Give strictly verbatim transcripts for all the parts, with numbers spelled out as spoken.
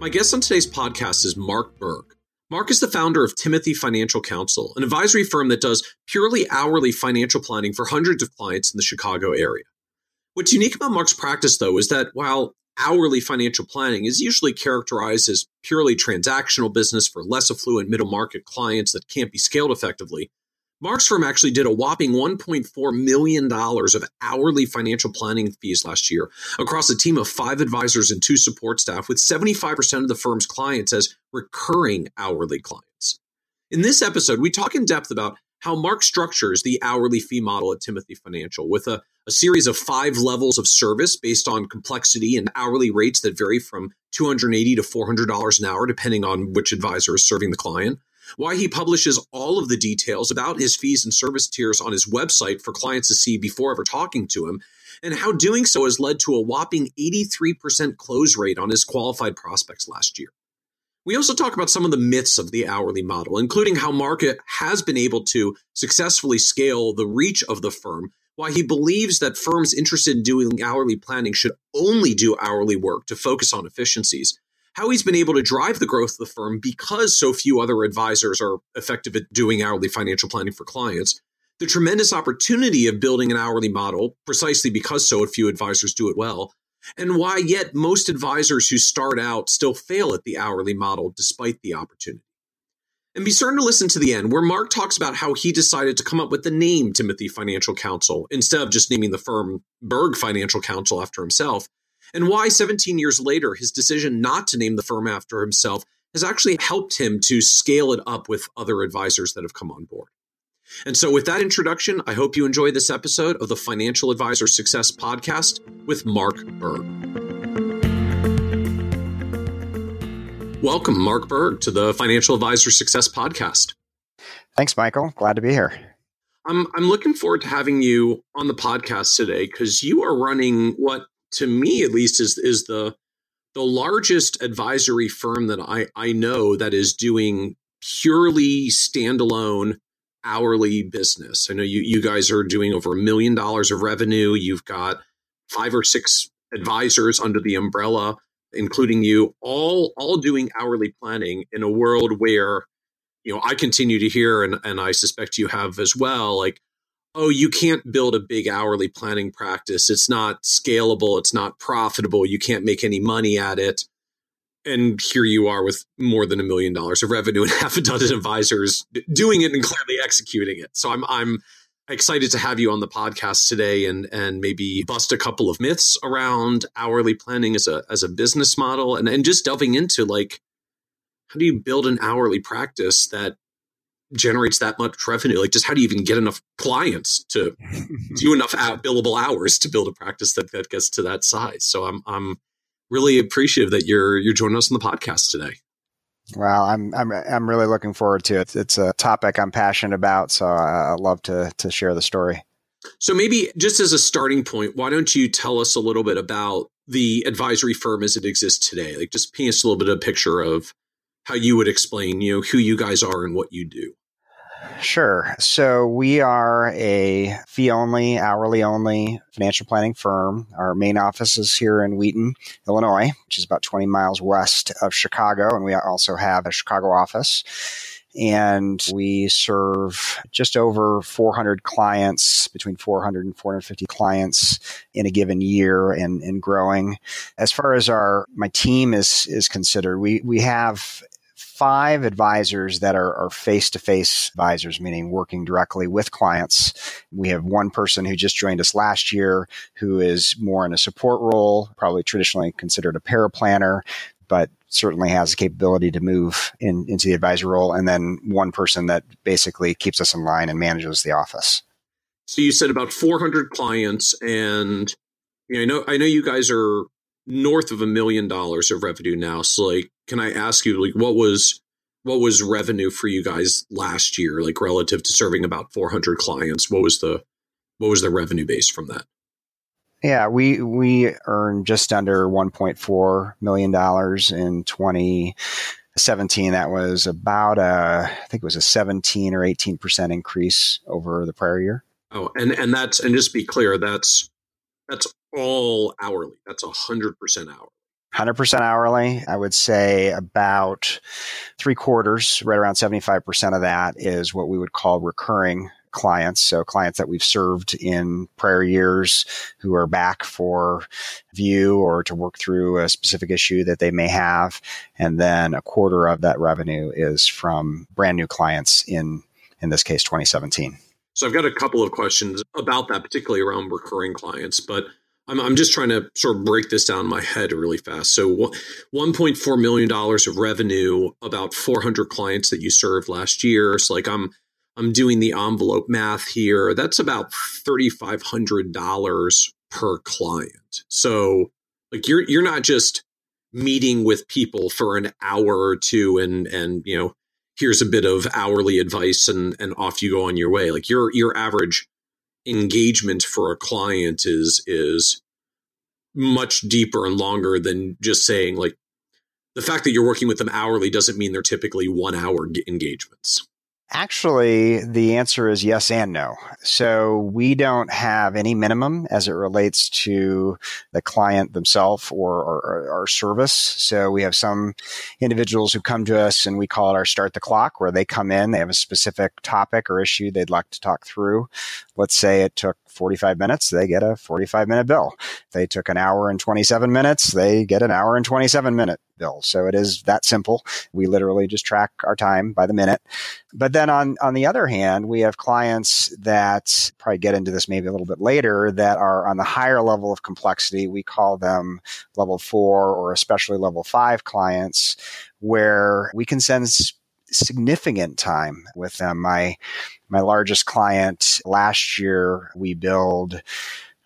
My guest on today's podcast is Mark Berg. Mark is the founder of Timothy Financial Counsel, an advisory firm that does purely hourly financial planning for hundreds of clients in the Chicago area. What's unique about Mark's practice, though, is that while hourly financial planning is usually characterized as purely transactional business for less affluent middle market clients that can't be scaled effectively, Mark's firm actually did a whopping one point four million dollars of hourly financial planning fees last year across a team of five advisors and two support staff, with seventy-five percent of the firm's clients as recurring hourly clients. In this episode, we talk in depth about how Mark structures the hourly fee model at Timothy Financial with a, a series of five levels of service based on complexity and hourly rates that vary from two hundred eighty dollars to four hundred dollars an hour, depending on which advisor is serving the client. Why he publishes all of the details about his fees and service tiers on his website for clients to see before ever talking to him, and how doing so has led to a whopping eighty-three percent close rate on his qualified prospects last year. We also talk about some of the myths of the hourly model, including how Mark has been able to successfully scale the reach of the firm, why he believes that firms interested in doing hourly planning should only do hourly work to focus on efficiencies, how he's been able to drive the growth of the firm because so few other advisors are effective at doing hourly financial planning for clients, the tremendous opportunity of building an hourly model precisely because so few advisors do it well, and why yet most advisors who start out still fail at the hourly model despite the opportunity. And be certain to listen to the end, where Mark talks about how he decided to come up with the name Timothy Financial Counsel instead of just naming the firm Berg Financial Counsel after himself, and why seventeen years later, his decision not to name the firm after himself has actually helped him to scale it up with other advisors that have come on board. And so with that introduction, I hope you enjoy this episode of the Financial Advisor Success Podcast with Mark Berg. Welcome, Mark Berg, to the Financial Advisor Success Podcast. Thanks, Michael. Glad to be here. I'm, I'm looking forward to having you on the podcast today because you are running what, to me at least, is is the the largest advisory firm that I, I know that is doing purely standalone hourly business. I know you you guys are doing over a million dollars of revenue. You've got five or six advisors under the umbrella, including you, all all doing hourly planning in a world where, you know, I continue to hear, and, and I suspect you have as well, like, oh, you can't build a big hourly planning practice. It's not scalable. It's not profitable. You can't make any money at it. And here you are with more than a million dollars of revenue and half a dozen advisors doing it and clearly executing it. So I'm I'm excited to have you on the podcast today and and maybe bust a couple of myths around hourly planning as a as a business model and, and just delving into, like, how do you build an hourly practice that generates that much revenue? Like, just how do you even get enough clients to do enough billable hours to build a practice that, that gets to that size? So I'm I'm really appreciative that you're you're joining us on the podcast today. Well, I'm I'm I'm really looking forward to it. It's a topic I'm passionate about, so I love to to share the story. So maybe just as a starting point, why don't you tell us a little bit about the advisory firm as it exists today? Like, just paint us a little bit of a picture of how you would explain, you know, who you guys are and what you do. Sure. So we are a fee-only, hourly-only financial planning firm. Our main office is here in Wheaton, Illinois, which is about twenty miles west of Chicago. And we also have a Chicago office. And we serve just over four hundred clients, between four hundred and four hundred fifty clients in a given year, and, and growing. As far as our my team is is considered, we we have five advisors that are, are face-to-face advisors, meaning working directly with clients. We have one person who just joined us last year who is more in a support role, probably traditionally considered a paraplanner, but certainly has the capability to move in, into the advisor role. And then one person that basically keeps us in line and manages the office. So you said about four hundred clients, and you know, I know I know you guys are north of a million dollars of revenue now. So like, can I ask you, like, what was what was revenue for you guys last year, like relative to serving about four hundred clients? What was the what was the revenue base from that? Yeah, we we earned just under one point four million dollars in twenty seventeen. That was about a, I think it was a seventeen or eighteen percent increase over the prior year. Oh, and, and that's, and just to be clear, that's, that's all hourly. That's one hundred percent hourly. one hundred percent hourly. I would say about three quarters, right around seventy-five percent of that is what we would call recurring clients. So clients that we've served in prior years who are back for view or to work through a specific issue that they may have. And then a quarter of that revenue is from brand new clients in, in this case, twenty seventeen. So I've got a couple of questions about that, particularly around recurring clients, but I'm, I'm just trying to sort of break this down in my head really fast. So one point four million dollars of revenue, about four hundred clients that you served last year. So like I'm I'm doing the envelope math here. That's about thirty-five hundred dollars per client. So like you're you're not just meeting with people for an hour or two and and you know, here's a bit of hourly advice and and off you go on your way. Like your your average engagement for a client is is much deeper and longer than just saying like the fact that you're working with them hourly doesn't mean they're typically one hour engagements. Actually, the answer is yes and no. So we don't have any minimum as it relates to the client themselves or our service. So we have some individuals who come to us and we call it our start the clock, where they come in, they have a specific topic or issue they'd like to talk through. Let's say it took forty-five minutes, they get a forty-five minute bill. If they took an hour and twenty-seven minutes, they get an hour and twenty-seven minute bill. So it is that simple. We literally just track our time by the minute. But then on, on the other hand, we have clients that probably get into this maybe a little bit later that are on the higher level of complexity. We call them level four or especially level five clients, where we can send significant time with them. My my largest client last year, we billed,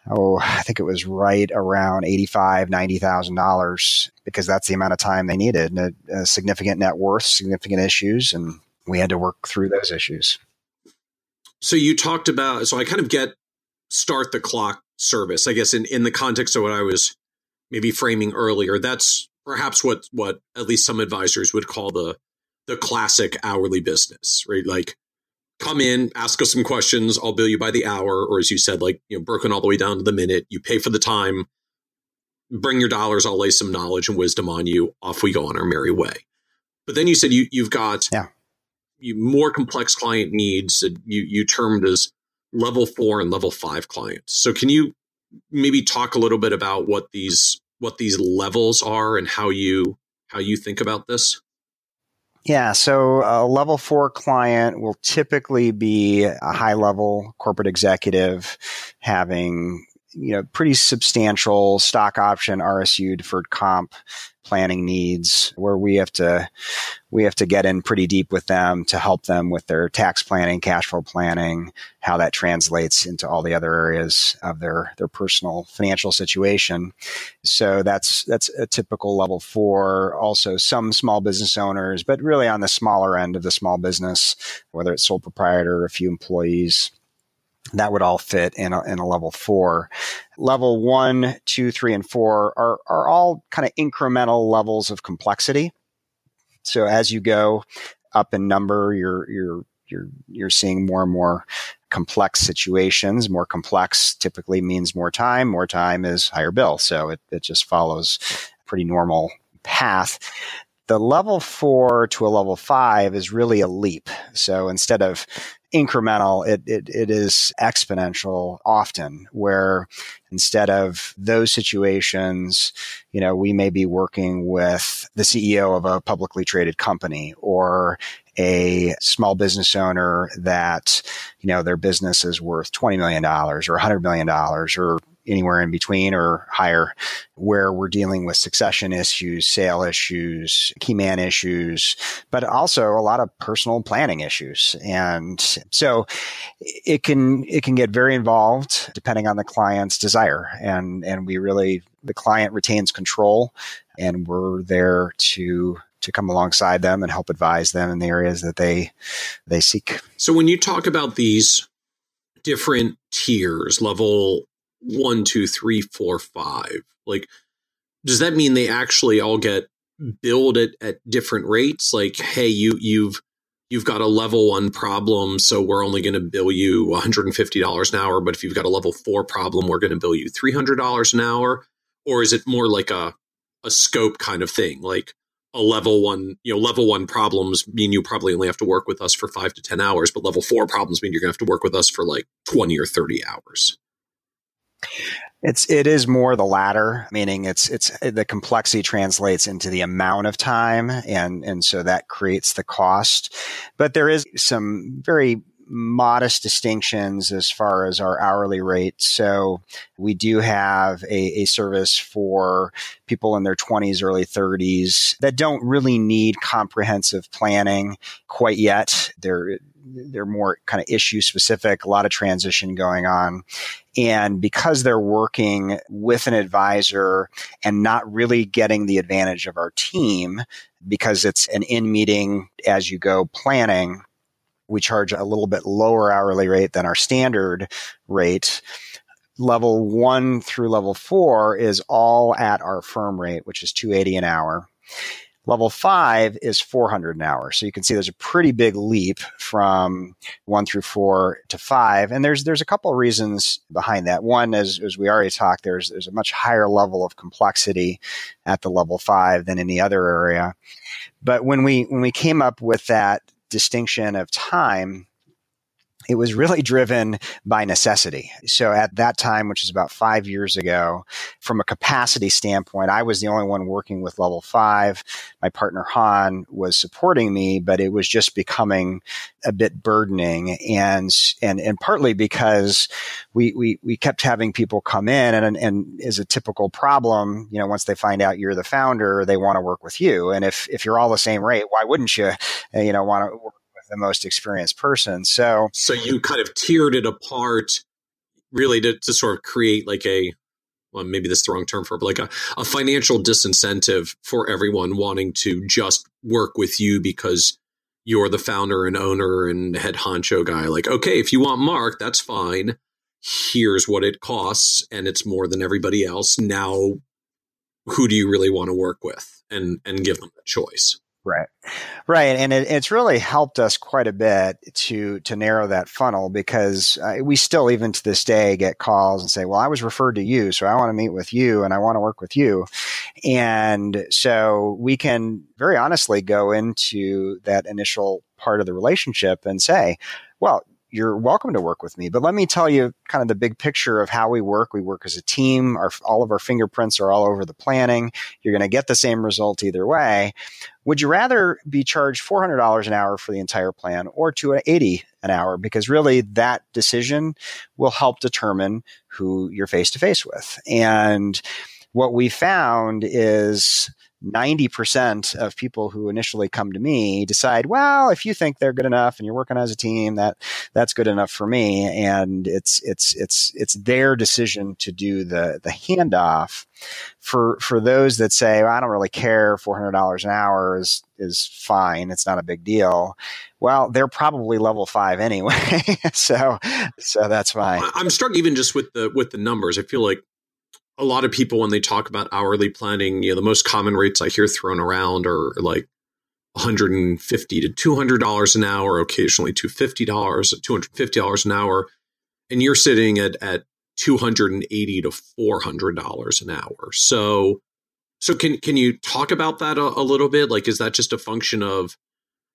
oh, I think it was right around eighty-five thousand, ninety thousand dollars, because that's the amount of time they needed. A, a significant net worth, significant issues, and we had to work through those issues. So you talked about, so I kind of get start the clock service, I guess, in, in the context of what I was maybe framing earlier. That's perhaps what what at least some advisors would call the the classic hourly business, right? Like, come in, ask us some questions, I'll bill you by the hour, or as you said, like, you know, broken all the way down to the minute, you pay for the time, bring your dollars, I'll lay some knowledge and wisdom on you, off we go on our merry way. But then you said you, you've got yeah. you, more complex client needs that you, you termed as level four and level five clients. So can you maybe talk a little bit about what these what these levels are and how you how you think about this? Yeah, so a level four client will typically be a high level corporate executive having, you know, pretty substantial stock option, R S U, deferred comp planning needs, where we have to we have to get in pretty deep with them to help them with their tax planning, cash flow planning, how that translates into all the other areas of their their personal financial situation. So that's that's a typical level four. Also, some small business owners, but really on the smaller end of the small business, whether it's sole proprietor or a few employees. That would all fit in a, in a level four. Level one, two, three, and four are, are all kind of incremental levels of complexity. So as you go up in number, you're, you're, you're, you're seeing more and more complex situations. More complex typically means more time. More time is higher bill. So it, it just follows a pretty normal path. The level four to a level five is really a leap. So instead of incremental, it, it it is exponential often, where instead of those situations, you know, we may be working with the C E O of a publicly traded company or a small business owner that, you know, their business is worth twenty million dollars or one hundred million dollars or anywhere in between or higher, where we're dealing with succession issues, sale issues, key man issues, but also a lot of personal planning issues. And so it can it can get very involved depending on the client's desire. And and we really, the client retains control, and we're there to to come alongside them and help advise them in the areas that they they seek. So when you talk about these different tiers, level one, two, three, four, five, like, does that mean they actually all get billed at, at different rates? Like, hey, you, you've, you've got a level one problem, so we're only going to bill you one hundred fifty dollars an hour. But if you've got a level four problem, we're going to bill you three hundred dollars an hour. Or is it more like a, a scope kind of thing? Like a level one, you know, level one problems mean you probably only have to work with us for five to ten hours, but level four problems mean you're going to have to work with us for like twenty or thirty hours. It's it is more the latter, meaning it's it's the complexity translates into the amount of time, and and so that creates the cost. But there is some very modest distinctions as far as our hourly rate. So we do have a, a service for people in their twenties, early thirties that don't really need comprehensive planning quite yet. They're they're more kind of issue specific, a lot of transition going on. And because they're working with an advisor and not really getting the advantage of our team, because it's an in-meeting as you go planning, we charge a little bit lower hourly rate than our standard rate. Level one through level four is all at our firm rate, which is two hundred eighty dollars an hour. Level five is four hundred dollars an hour. So you can see there's a pretty big leap from one through four to five. And there's there's a couple of reasons behind that. One, as, as we already talked, there's there's a much higher level of complexity at the level five than any other area. But when we when we came up with that distinction of time, it was really driven by necessity. So at that time, which is about five years ago, from a capacity standpoint, I was the only one working with level five. My partner, Han, was supporting me, but it was just becoming a bit burdening. And and and partly because we we we kept having people come in, and, and is a typical problem, you know, once they find out you're the founder, they want to work with you. And if, if you're all the same rate, why wouldn't you, you know, want to work the most experienced person? So so you kind of tiered it apart really to, to sort of create like a, well, maybe that's the wrong term for it, but like a, a financial disincentive for everyone wanting to just work with you because you're the founder and owner and head honcho guy. Like, okay, if you want Mark, that's fine. Here's what it costs, and it's more than everybody else. Now, who do you really want to work with? And, and give them the choice. Right. Right. And it, it's really helped us quite a bit to to narrow that funnel, because uh, we still, even to this day, get calls and say, well, I was referred to you, so I want to meet with you and I want to work with you. And so we can very honestly go into that initial part of the relationship and say, well, you're welcome to work with me, but let me tell you kind of the big picture of how we work. We work as a team. Our, all of our fingerprints are all over the planning. You're going to get the same result either way. Would you rather be charged four hundred dollars an hour for the entire plan or two hundred eighty dollars an hour? Because really that decision will help determine who you're face-to-face with. And what we found is ninety percent of people who initially come to me decide, well, if you think they're good enough and you're working as a team, that that's good enough for me. And it's it's it's it's their decision to do the the handoff. For for those that say, well, I don't really care, four hundred dollars an hour is is fine, it's not a big deal. Well, they're probably level five anyway, so so that's fine. I'm struck even just with the with the numbers. I feel like a lot of people, when they talk about hourly planning, you know, the most common rates I hear thrown around are like one hundred fifty to two hundred dollars an hour, occasionally two hundred fifty dollars, two hundred fifty dollars an hour. And you're sitting at, at two hundred eighty to four hundred dollars an hour. So, so can, can you talk about that a, a little bit? Like, is that just a function of,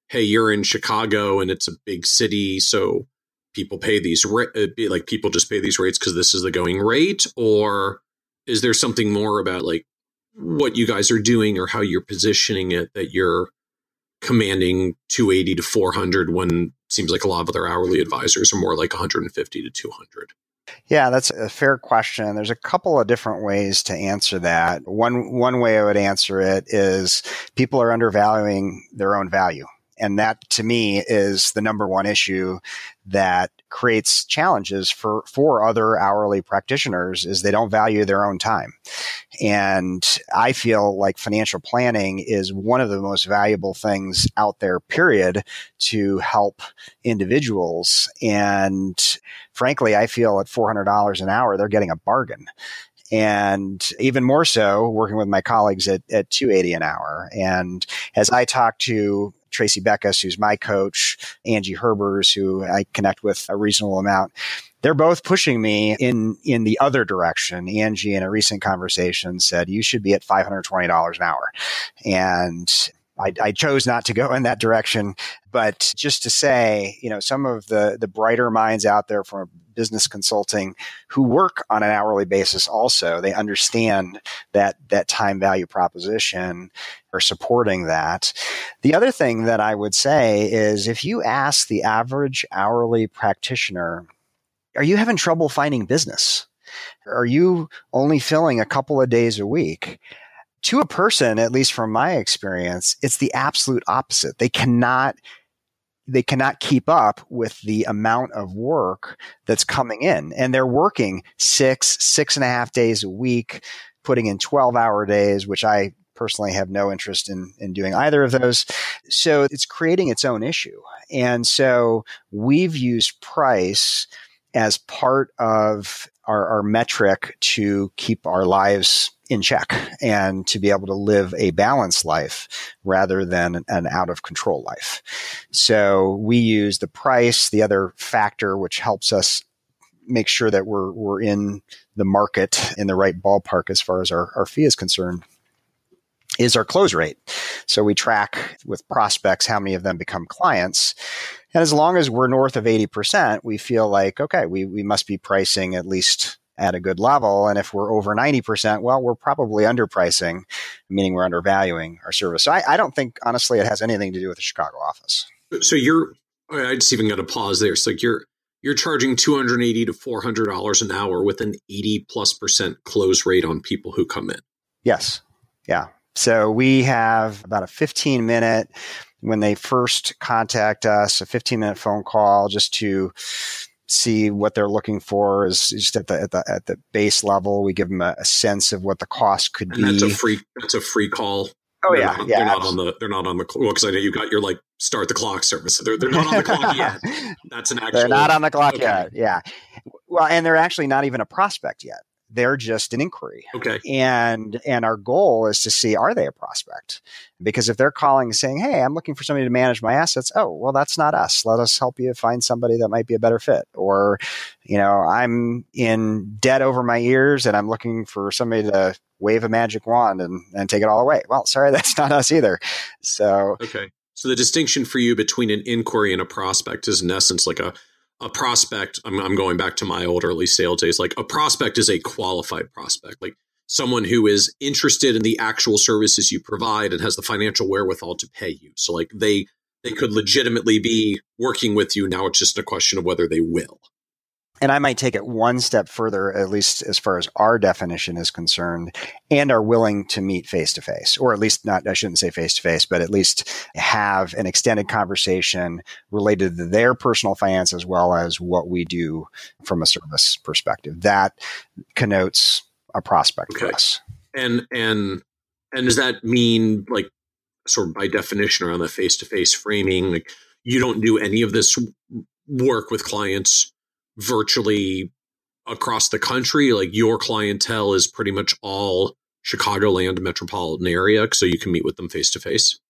hey, you're in Chicago and it's a big city, so people pay these, ra- like people just pay these rates because this is the going rate? Or is there something more about like what you guys are doing or how you're positioning it that you're commanding two hundred eighty to four hundred when it seems like a lot of other hourly advisors are more like one hundred fifty to two hundred? Yeah, that's a fair question. There's a couple of different ways to answer that. One one way I would answer it is people are undervaluing their own value. And that, to me, is the number one issue that creates challenges for, for other hourly practitioners is they don't value their own time. And I feel like financial planning is one of the most valuable things out there, period, to help individuals. And frankly, I feel at four hundred dollars an hour, they're getting a bargain. And even more so working with my colleagues at, at two hundred eighty dollars an hour. And as I talk to Tracy Beckus, who's my coach, Angie Herbers, who I connect with a reasonable amount, they're both pushing me in, in the other direction. Angie, in a recent conversation, said, you should be at five hundred twenty dollars an hour. And I, I chose not to go in that direction. But just to say, you know, some of the, the brighter minds out there from business consulting who work on an hourly basis also, they understand that that time value proposition are supporting that. The other thing that I would say is if you ask the average hourly practitioner, are you having trouble finding business? Are you only filling a couple of days a week? To a person, at least from my experience, it's the absolute opposite. They cannot they cannot keep up with the amount of work that's coming in. And they're working six, six and a half days a week, putting in twelve-hour days, which I personally have no interest in, in doing either of those. So it's creating its own issue. And so we've used price as part of our, our metric to keep our lives in check and to be able to live a balanced life rather than an out of control life. So we use the price, the other factor, which helps us make sure that we're, we're in the market in the right ballpark as far as our, our fee is concerned, is our close rate. So we track with prospects how many of them become clients. And as long as we're north of eighty percent, we feel like, okay, we, we must be pricing at least at a good level. And if we're over ninety percent, well, we're probably underpricing, meaning we're undervaluing our service. So I, I don't think, honestly, it has anything to do with the Chicago office. So you're, I just even got to pause there. It's like you're, you're charging two hundred eighty to four hundred dollars an hour with an eighty plus percent close rate on people who come in. Yes. Yeah. So we have about a fifteen minute, when they first contact us, a fifteen minute phone call just to see what they're looking for is just at the, at the, at the base level. We give them a, a sense of what the cost could and be. That's a free, that's a free call. Oh they're yeah. Not, yeah. They're not on the, they're not on the, well, cause I know you got your like start the clock service. So they're, they're not on the clock yet. That's an actual. They're not on the clock okay. yet. Yeah. Well, and they're actually not even a prospect yet. They're just an inquiry. Okay. And, and our goal is to see, are they a prospect? Because if they're calling and saying, hey, I'm looking for somebody to manage my assets. Oh, well, that's not us. Let us help you find somebody that might be a better fit. Or, you know, I'm in debt over my ears and I'm looking for somebody to wave a magic wand and, and take it all away. Well, sorry, that's not us either. So. Okay. So the distinction for you between an inquiry and a prospect is in essence like a A prospect, I'm, I'm going back to my old early sales days, like a prospect is a qualified prospect, like someone who is interested in the actual services you provide and has the financial wherewithal to pay you. So like they, they could legitimately be working with you. Now it's just a question of whether they will. And I might take it one step further, at least as far as our definition is concerned, and are willing to meet face-to-face, or at least not, I shouldn't say face-to-face, but at least have an extended conversation related to their personal finance as well as what we do from a service perspective. That connotes a prospect okay. for us. And, and, and does that mean, like, sort of by definition around the face-to-face framing, like you don't do any of this work with clients virtually across the country? Like your clientele is pretty much all Chicagoland metropolitan area, so you can meet with them face to face.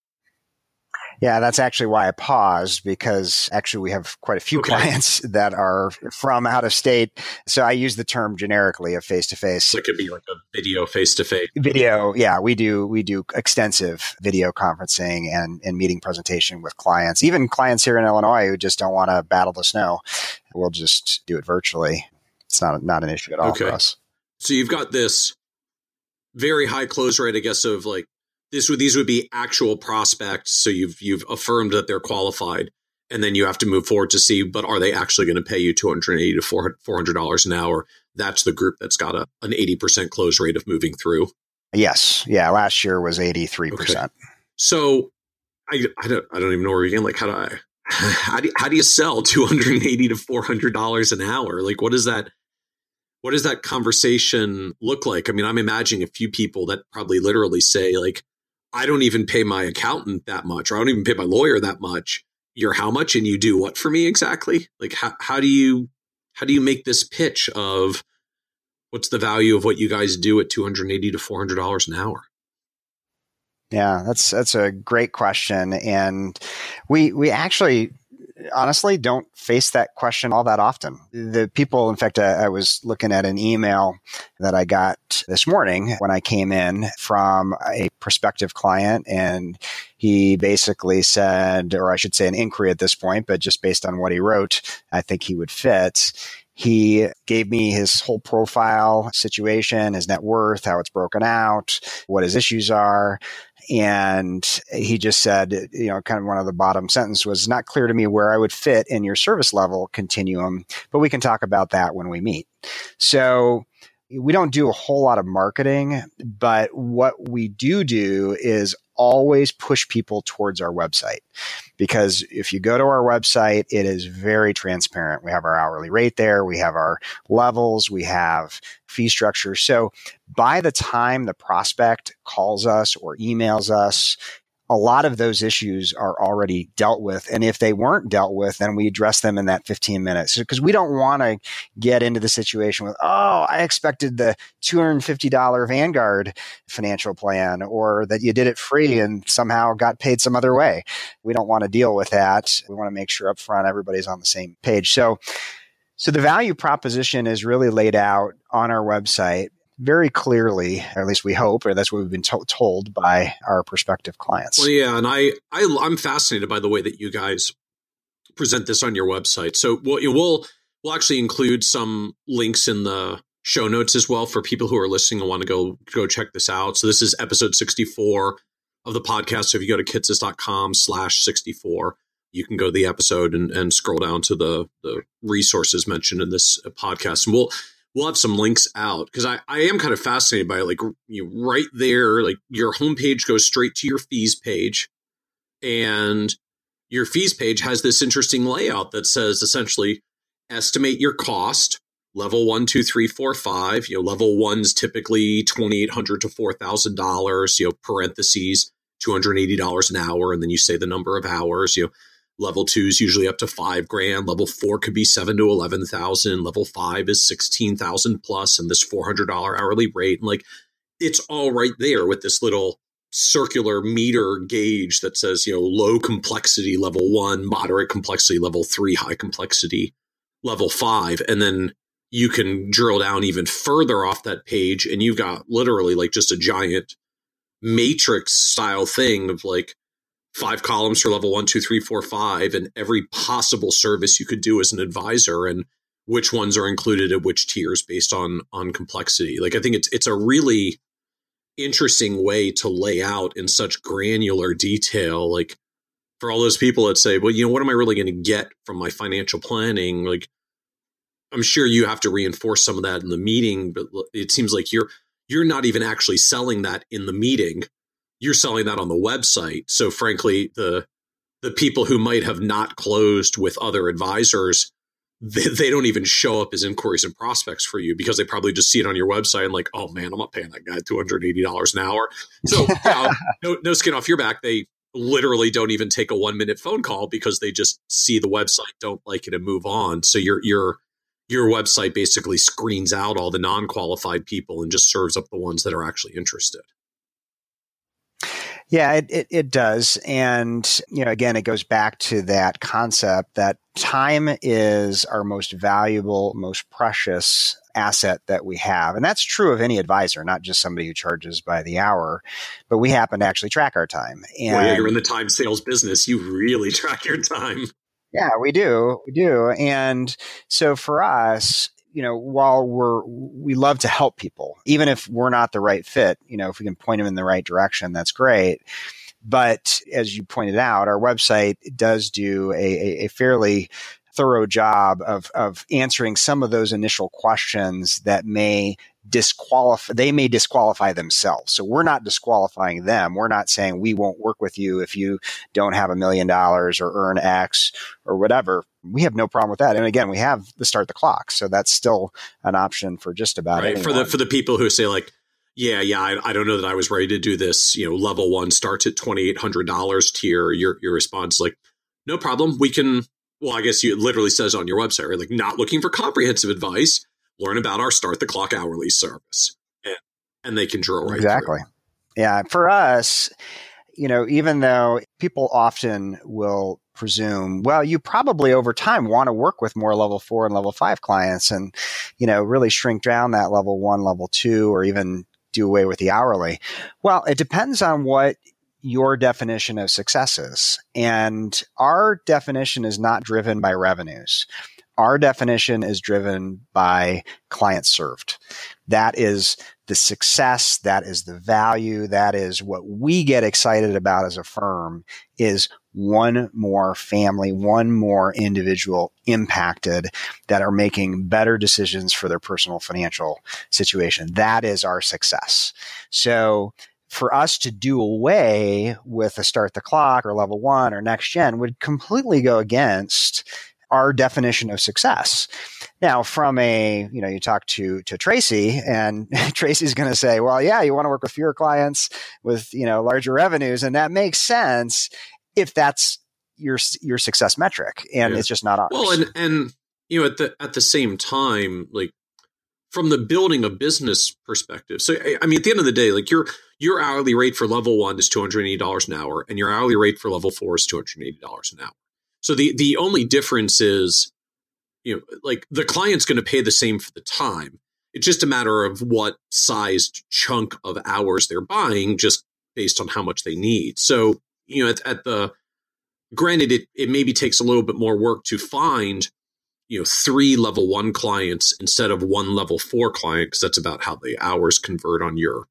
Yeah, that's actually why I paused, because actually we have quite a few okay. clients that are from out of state. So I use the term generically of face to face. So it could be like a video face to face. Video, yeah, we do we do extensive video conferencing and, and meeting presentation with clients, even clients here in Illinois who just don't want to battle the snow. We'll just do it virtually. It's not not an issue at all okay. for us. So you've got this very high close rate, I guess, of like, This would, these would be actual prospects. So you've, you've affirmed that they're qualified. And then you have to move forward to see, but are they actually going to pay you two hundred eighty dollars to four hundred dollars an hour? That's the group that's got a, an eighty percent close rate of moving through. Yes. Yeah. Last year was eighty-three percent. Okay. So I, I don't I don't even know where we begin. Like, how do I, how do, how do you sell two hundred eighty dollars to four hundred dollars an hour? Like, what is that? What does that conversation look like? I mean, I'm imagining a few people that probably literally say, like, I don't even pay my accountant that much, or I don't even pay my lawyer that much. You're how much, and you do what for me exactly? Like, how, how do you how do you make this pitch of what's the value of what you guys do at two hundred eighty dollars to four hundred dollars an hour? Yeah, that's that's a great question, and we we actually. honestly, don't face that question all that often. The people, in fact, I, I was looking at an email that I got this morning when I came in from a prospective client, and he basically said, or I should say an inquiry at this point, but just based on what he wrote, I think he would fit. He gave me his whole profile, situation, his net worth, how it's broken out, what his issues are. And he just said, you know, kind of one of the bottom sentence was, not clear to me where I would fit in your service level continuum, but we can talk about that when we meet. So we don't do a whole lot of marketing, but what we do do is always push people towards our website. Because if you go to our website, it is very transparent. We have our hourly rate there. We have our levels. We have fee structure. So by the time the prospect calls us or emails us, a lot of those issues are already dealt with. And if they weren't dealt with, then we address them in that fifteen minutes. Because we don't want to get into the situation with, oh, I expected the two hundred fifty dollars Vanguard financial plan, or that you did it free and somehow got paid some other way. We don't want to deal with that. We want to make sure up front everybody's on the same page. So, so the value proposition is really laid out on our website very clearly, or at least we hope, or that's what we've been to- told by our prospective clients. Well, yeah, and I, I, I'm fascinated by the way that you guys present this on your website. So we'll, we'll, we'll actually include some links in the show notes as well for people who are listening and want to go go check this out. So this is episode sixty-four of the podcast. So if you go to kitces dot com slash sixty-four, you can go to the episode and, and scroll down to the, the resources mentioned in this podcast. And we'll... We'll have some links out because I, I am kind of fascinated by it. Like, you know, right there, like your homepage goes straight to your fees page, and your fees page has this interesting layout that says essentially estimate your cost, level one, two, three, four, five. You know, level one's typically twenty-eight hundred dollars to four thousand dollars, you know, parentheses, two hundred eighty dollars an hour. And then you say the number of hours, you know. Level two is usually up to five grand. Level four could be seven to eleven thousand. Level five is sixteen thousand plus, and this four hundred dollar hourly rate. And like, it's all right there with this little circular meter gauge that says, you know, low complexity level one, moderate complexity level three, high complexity level five, and then you can drill down even further off that page, and you've got literally like just a giant matrix style thing of like. Five columns for level one, two, three, four, five, and every possible service you could do as an advisor, and which ones are included at which tiers based on on complexity. Like, I think it's it's a really interesting way to lay out in such granular detail. Like, for all those people that say, well, you know, what am I really going to get from my financial planning? Like, I'm sure you have to reinforce some of that in the meeting, but it seems like you're you're not even actually selling that in the meeting. You're selling that on the website. So frankly, the the people who might have not closed with other advisors, they, they don't even show up as inquiries and prospects for you because they probably just see it on your website and like, oh man, I'm not paying that guy two hundred eighty dollars an hour. So now, no, no skin off your back. They literally don't even take a one minute phone call because they just see the website, don't like it, and move on. So your your your website basically screens out all the non-qualified people and just serves up the ones that are actually interested. Yeah, it, it it does. And, you know, again, it goes back to that concept that time is our most valuable, most precious asset that we have. And that's true of any advisor, not just somebody who charges by the hour, but we happen to actually track our time. And well, yeah, you're in the time sales business. You really track your time. Yeah, we do. We do. And so for us, you know, while we're, we love to help people, even if we're not the right fit, you know, if we can point them in the right direction, that's great. But as you pointed out, our website does do a, a fairly thorough job of, of answering some of those initial questions that may disqualify, they may disqualify themselves. So we're not disqualifying them. We're not saying we won't work with you if you don't have a million dollars or earn X or whatever. We have no problem with that. And again, we have the start the clock. So that's still an option for just about right. anyone. For the, for the people who say like, yeah, yeah, I, I don't know that I was ready to do this, you know, level one starts at twenty-eight hundred dollars tier, your, your response like, no problem. We can, well, I guess you, it literally says on your website, right? Like not looking for comprehensive advice. Learn about our Start the Clock hourly service, and, and they can drill right exactly. through. Yeah. For us, you know, even though people often will presume, well, you probably over time want to work with more level four and level five clients and, you know, really shrink down that level one, level two, or even do away with the hourly. Well, it depends on what your definition of success is. And our definition is not driven by revenues. Our definition is driven by clients served. That is the success. That is the value. That is what we get excited about as a firm is one more family, one more individual impacted that are making better decisions for their personal financial situation. That is our success. So for us to do away with a start the clock or level one or next gen would completely go against our definition of success. Now, from a, you know, you talk to, to Tracy, and Tracy's going to say, well, yeah, you want to work with fewer clients with, you know, larger revenues. And that makes sense if that's your, your success metric. And yeah. it's just not ours. Well, and, and, you know, at the, at the same time, like from the building a business perspective. So, I mean, at the end of the day, like your, your hourly rate for level one is two hundred eighty dollars an hour and your hourly rate for level four is two hundred eighty dollars an hour. So the, the only difference is, you know, like the client's going to pay the same for the time. It's just a matter of what sized chunk of hours they're buying just based on how much they need. So, you know, at, at the, granted, it, it maybe takes a little bit more work to find, you know, three level one clients instead of one level four client, because that's about how the hours convert on your,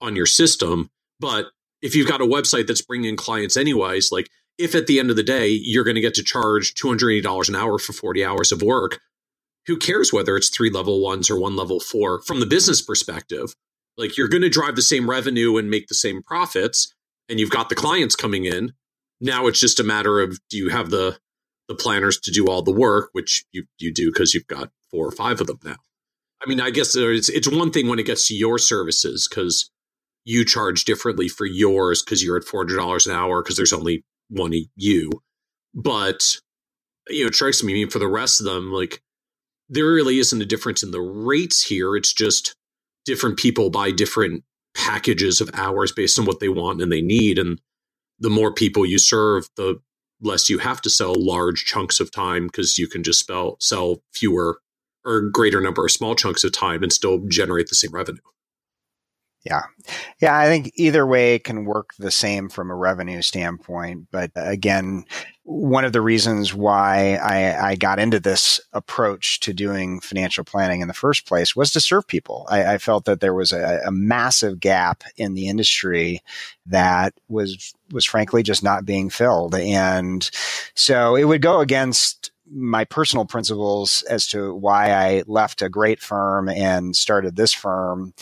on your system. But if you've got a website that's bringing in clients anyways, like, if at the end of the day, you're going to get to charge two hundred eighty dollars an hour for forty hours of work, who cares whether it's three level ones or one level four from the business perspective? Like you're going to drive the same revenue and make the same profits and you've got the clients coming in. Now it's just a matter of, do you have the the planners to do all the work, which you, you do because you've got four or five of them now. I mean, I guess it's it's one thing when it gets to your services because you charge differently for yours because you're at four hundred dollars an hour because there's only one of you, but you know, it strikes me, I mean, for the rest of them, like there really isn't a difference in the rates here. It's just different people buy different packages of hours based on what they want and they need. And the more people you serve, the less you have to sell large chunks of time because you can just spell, sell fewer or greater number of small chunks of time and still generate the same revenue. Yeah. Yeah. I think either way can work the same from a revenue standpoint. But again, one of the reasons why I, I got into this approach to doing financial planning in the first place was to serve people. I, I felt that there was a, a massive gap in the industry that was, was frankly just not being filled. And so it would go against my personal principles as to why I left a great firm and started this firm.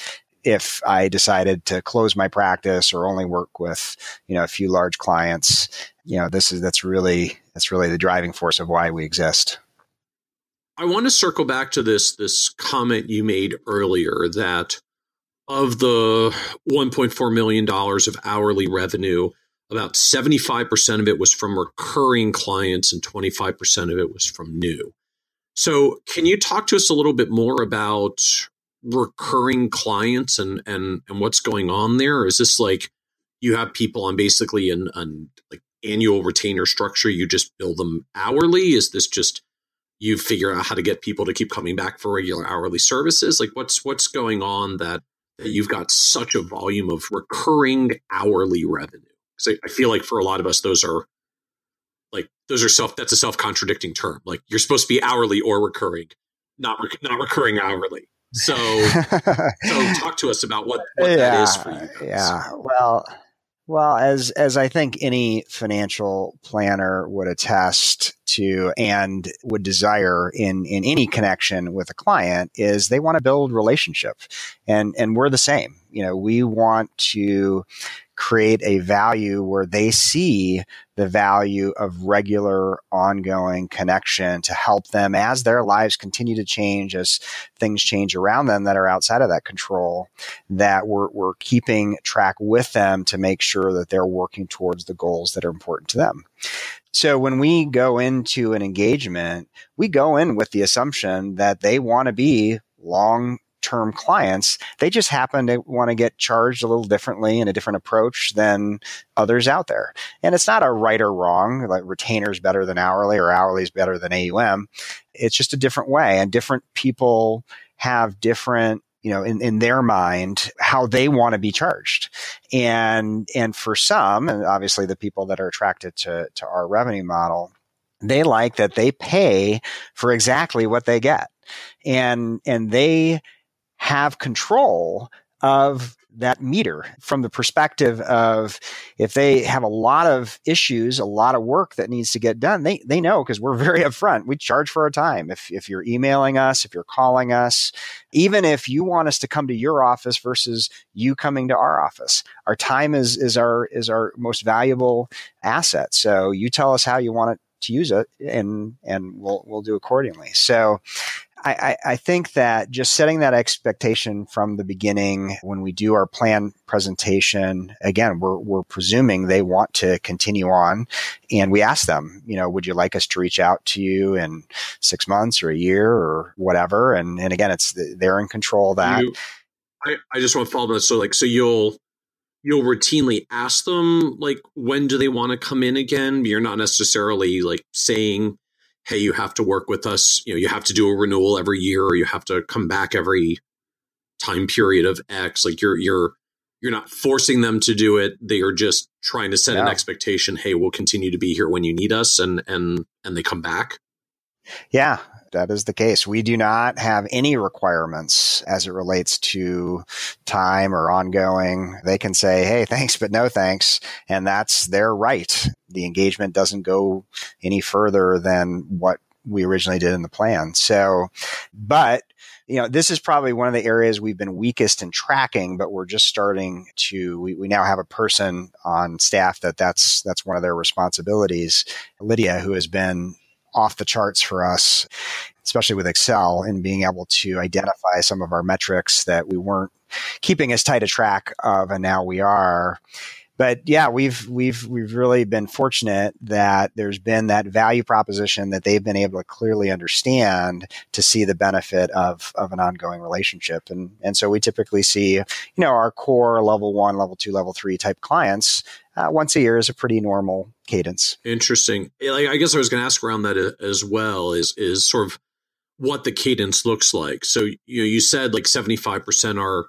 If I decided to close my practice or only work with, you know, a few large clients, you know, this is, that's really, that's really the driving force of why we exist. I want to circle back to this, this comment you made earlier that of the one point four million dollars of hourly revenue, about seventy-five percent of it was from recurring clients and twenty-five percent of it was from new. So can you talk to us a little bit more about recurring clients and, and, and what's going on there? Is this like you have people on basically an, an like annual retainer structure? You just bill them hourly? Is this just you figure out how to get people to keep coming back for regular hourly services? Like what's, what's going on that, that you've got such a volume of recurring hourly revenue? Because I, I feel like for a lot of us, those are like, those are self, that's a self-contradicting term. Like you're supposed to be hourly or recurring, not, rec- not recurring hourly. So, so talk to us about what, what yeah, that is for you guys. Yeah, well, Well, as as I think any financial planner would attest to and would desire in in any connection with a client is they want to build relationship. And and we're the same. You know, we want to create a value where they see the value of regular ongoing connection to help them as their lives continue to change, as things change around them that are outside of that control, that we're, we're keeping track with them to make sure that they're working towards the goals that are important to them. So when we go into an engagement, we go in with the assumption that they want to be long term clients. They just happen to want to get charged a little differently in a different approach than others out there. And it's not a right or wrong, like retainers better than hourly or hourly is better than A U M. It's just a different way. And different people have different, you know, in, in their mind, how they want to be charged. And, and for some, and obviously the people that are attracted to, to our revenue model, they like that they pay for exactly what they get. And, and they have control of that meter from the perspective of if they have a lot of issues, a lot of work that needs to get done, they they know because we're very upfront. We charge for our time. If if you're emailing us, if you're calling us, even if you want us to come to your office versus you coming to our office, our time is is our is our most valuable asset. So you tell us how you want it to use it, and and we'll we'll do accordingly. So I, I think that just setting that expectation from the beginning, when we do our plan presentation, again, we're, we're presuming they want to continue on. And we ask them, you know, would you like us to reach out to you in six months or a year or whatever? And, and again, it's the, they're in control of that. You, I, I just want to follow this. So like, so you'll, you'll routinely ask them, like, when do they want to come in again? You're not necessarily like saying, hey, you have to work with us, you know, you have to do a renewal every year, or you have to come back every time period of X. Like you're you're you're not forcing them to do it. They are just trying to set yeah. an expectation, hey, we'll continue to be here when you need us, and and and they come back. Yeah, that is the case. We do not have any requirements as it relates to time or ongoing. They can say, hey, thanks, but no thanks. And that's their right. The engagement doesn't go any further than what we originally did in the plan. So, but, you know, this is probably one of the areas we've been weakest in tracking, but we're just starting to, we, we now have a person on staff that that's, that's one of their responsibilities. Lydia, who has been off the charts for us, especially with Excel, and being able to identify some of our metrics that we weren't keeping as tight a track of, and now we are. But yeah, we've we've we've really been fortunate that there's been that value proposition that they've been able to clearly understand to see the benefit of of an ongoing relationship. And and so we typically see, you know, our core level one, level two, level three type clients uh, once a year is a pretty normal cadence. Interesting. I guess I was going to ask around that as well, is is sort of what the cadence looks like. So you know, you said like seventy-five percent are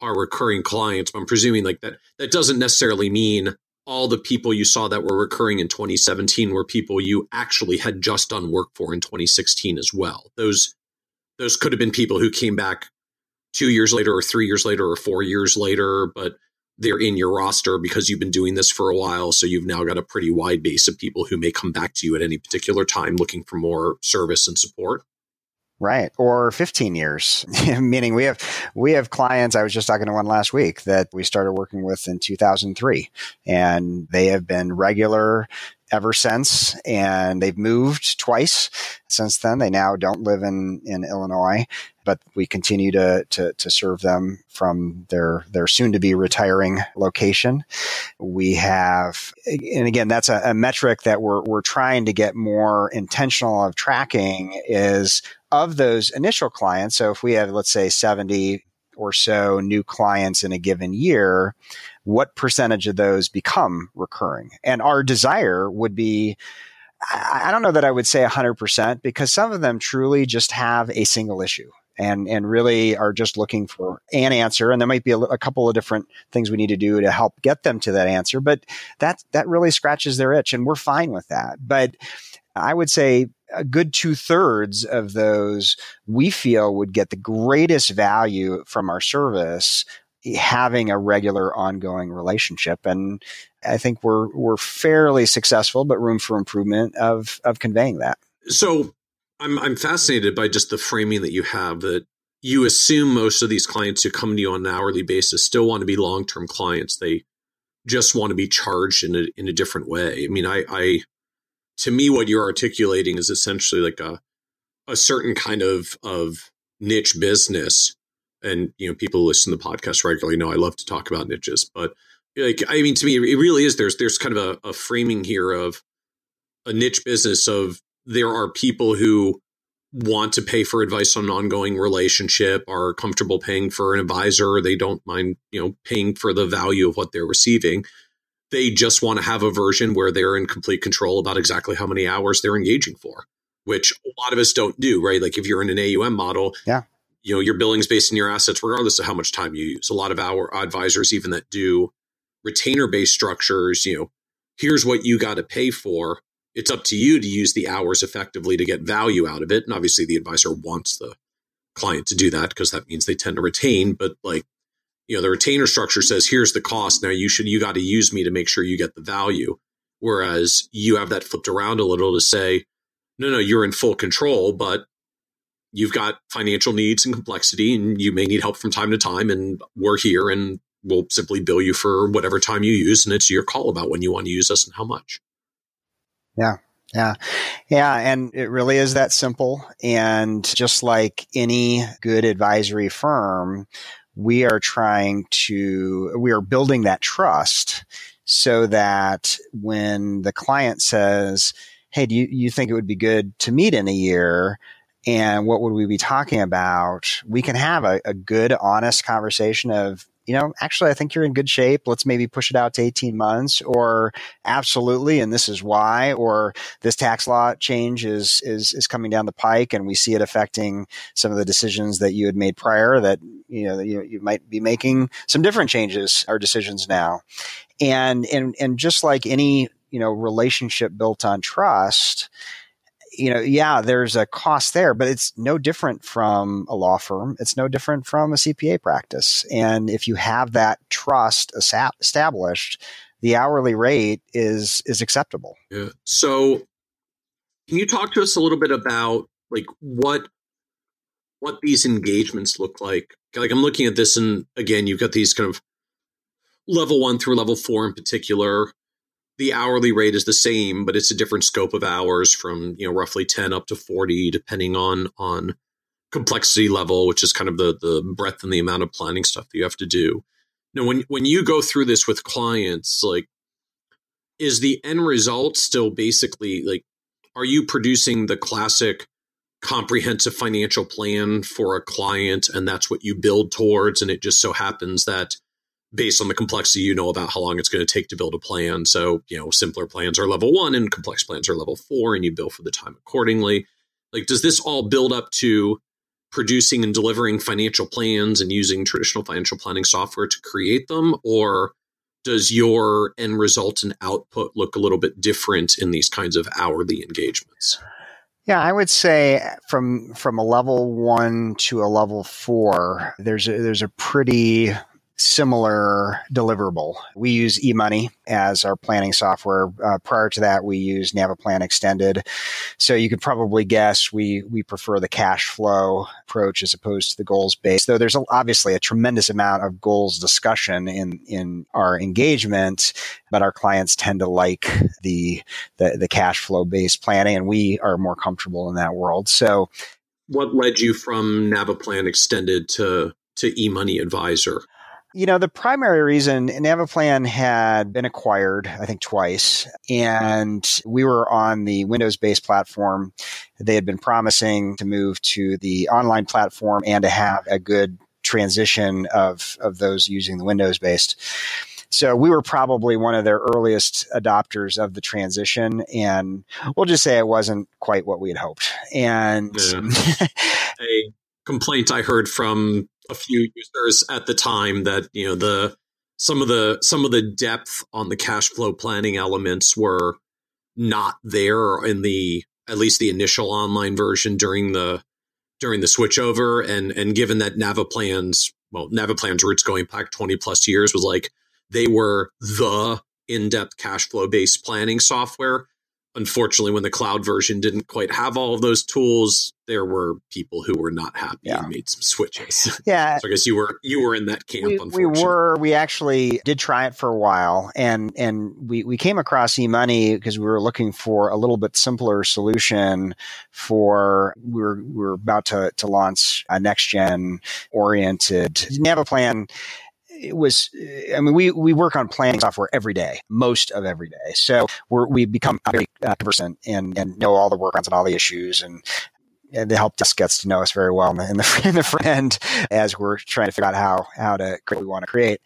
are recurring clients. I'm presuming like that, that doesn't necessarily mean all the people you saw that were recurring in twenty seventeen were people you actually had just done work for in twenty sixteen as well. Those, those could have been people who came back two years later or three years later or four years later, but they're in your roster because you've been doing this for a while. So you've now got a pretty wide base of people who may come back to you at any particular time looking for more service and support. Right. Or fifteen years, meaning we have we have clients. I was just talking to one last week that we started working with in two thousand three, and they have been regular ever since, and they've moved twice since then. They now don't live in, in Illinois, but we continue to, to, to serve them from their, their soon-to-be retiring location. We have, and again, that's a, a metric that we're we're trying to get more intentional of tracking is of those initial clients. So if we have, let's say, seventy or so new clients in a given year, what percentage of those become recurring? And our desire would be, I don't know that I would say one hundred percent, because some of them truly just have a single issue and and really are just looking for an answer. And there might be a, a couple of different things we need to do to help get them to that answer, but that that really scratches their itch, and we're fine with that. But I would say a good two thirds of those we feel would get the greatest value from our service having a regular ongoing relationship. And I think we're we're fairly successful, but room for improvement of of conveying that. So I'm I'm fascinated by just the framing that you have, that you assume most of these clients who come to you on an hourly basis still want to be long-term clients. They just want to be charged in a in a different way. I mean, I, I to me, what you're articulating is essentially like a a certain kind of of niche business. And, you know, people who listen to the podcast regularly know I love to talk about niches, but like, I mean, to me, it really is, there's, there's kind of a, a framing here of a niche business of there are people who want to pay for advice on an ongoing relationship, are comfortable paying for an advisor. They don't mind, you know, paying for the value of what they're receiving. They just want to have a version where they're in complete control about exactly how many hours they're engaging for, which a lot of us don't do, right? Like if you're in an A U M model, yeah. You know, your billing's based on your assets, regardless of how much time you use. A lot of our advisors, even that do retainer-based structures, you know, here's what you got to pay for. It's up to you to use the hours effectively to get value out of it. And obviously the advisor wants the client to do that because that means they tend to retain. But like, you know, the retainer structure says, here's the cost. Now you should, you got to use me to make sure you get the value. Whereas you have that flipped around a little to say, no, no, you're in full control, but you've got financial needs and complexity, and you may need help from time to time. And we're here, and we'll simply bill you for whatever time you use. And it's your call about when you want to use us and how much. Yeah. Yeah. Yeah. And it really is that simple. And just like any good advisory firm, we are trying to, we are building that trust so that when the client says, hey, do you, you think it would be good to meet in a year? And what would we be talking about? We can have a, a good, honest conversation of, you know, actually, I think you're in good shape. Let's maybe push it out to eighteen months, or absolutely, and this is why, or this tax law change is is is coming down the pike, and we see it affecting some of the decisions that you had made prior that, you know, that you, you might be making some different changes or decisions now. And, and, and just like any, you know, relationship built on trust, you know, yeah, there's a cost there, but it's no different from a law firm. It's no different from a C P A practice. And if you have that trust established, the hourly rate is is acceptable. Yeah. So can you talk to us a little bit about like what what these engagements look like? Like I'm looking at this, and again, you've got these kind of level one through level four in particular. The hourly rate is the same, but it's a different scope of hours from, you know, roughly ten up to forty, depending on on complexity level, which is kind of the the breadth and the amount of planning stuff that you have to do. Now, when when you go through this with clients, like, is the end result still basically like, are you producing the classic comprehensive financial plan for a client, and that's what you build towards, and it just so happens that based on the complexity, you know about how long it's going to take to build a plan. So, you know, simpler plans are level one and complex plans are level four, and you bill for the time accordingly. Like, does this all build up to producing and delivering financial plans and using traditional financial planning software to create them? Or does your end result and output look a little bit different in these kinds of hourly engagements? Yeah, I would say from from a level one to a level four, there's a, there's a pretty similar deliverable. We use eMoney as our planning software. Uh, prior to that, we used NaviPlan Extended. So you could probably guess we we prefer the cash flow approach as opposed to the goals based. Though there's a, obviously a tremendous amount of goals discussion in in our engagement, but our clients tend to like the the, the cash flow based planning, and we are more comfortable in that world. So, what led you from NaviPlan Extended to to eMoney Advisor? You know, the primary reason, NaviPlan had been acquired, I think, twice, and we were on the Windows-based platform. They had been promising to move to the online platform and to have a good transition of, of those using the Windows-based. So we were probably one of their earliest adopters of the transition, and we'll just say it wasn't quite what we had hoped. And yeah. A complaint I heard from a few users at the time that, you know, the some of the some of the depth on the cash flow planning elements were not there in the, at least the initial online version during the during the switchover, and and given that NaviPlan's well, NaviPlan's roots going back twenty plus years was like they were the in-depth cash flow based planning software. Unfortunately, when the cloud version didn't quite have all of those tools, there were people who were not happy yeah. and made some switches. Yeah. So I guess you were you were in that camp, we, unfortunately. We were. We actually did try it for a while, and and we, we came across eMoney because we were looking for a little bit simpler solution for we were we were about to, to launch a next gen oriented NaviPlan. It was, I mean, we, we work on planning software every day, most of every day. So we're, we become very uh, conversant and, and know all the workarounds and all the issues. And, and the help desk gets to know us very well in the, in the front end as we're trying to figure out how, how to create what we want to create.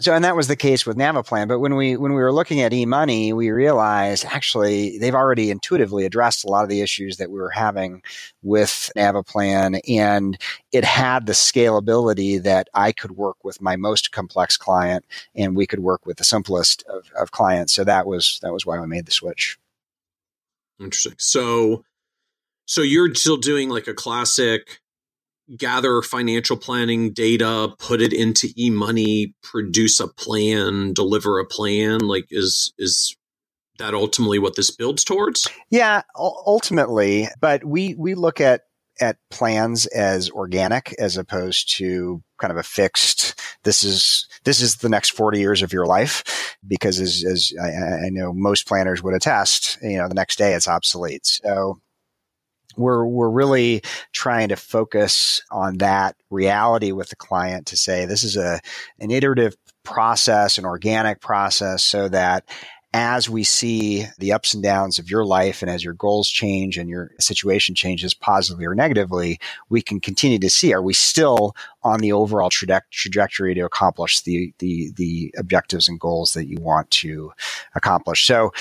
So, and that was the case with NaviPlan. But when we, when we were looking at eMoney, we realized actually they've already intuitively addressed a lot of the issues that we were having with NaviPlan. And it had the scalability that I could work with my most complex client and we could work with the simplest of, of clients. So that was, that was why we made the switch. Interesting. So, so you're still doing like a classic gather financial planning data, put it into eMoney, produce a plan, deliver a plan. Like, is is that ultimately what this builds towards? Yeah, ultimately. But we we look at at plans as organic as opposed to kind of a fixed. This is this is the next forty years of your life, because as as I, I know most planners would attest, you know, the next day it's obsolete. So. We're we're really trying to focus on that reality with the client to say this is a an iterative process, an organic process, so that as we see the ups and downs of your life and as your goals change and your situation changes positively or negatively, we can continue to see, are we still on the overall tra- trajectory to accomplish the the the objectives and goals that you want to accomplish? So,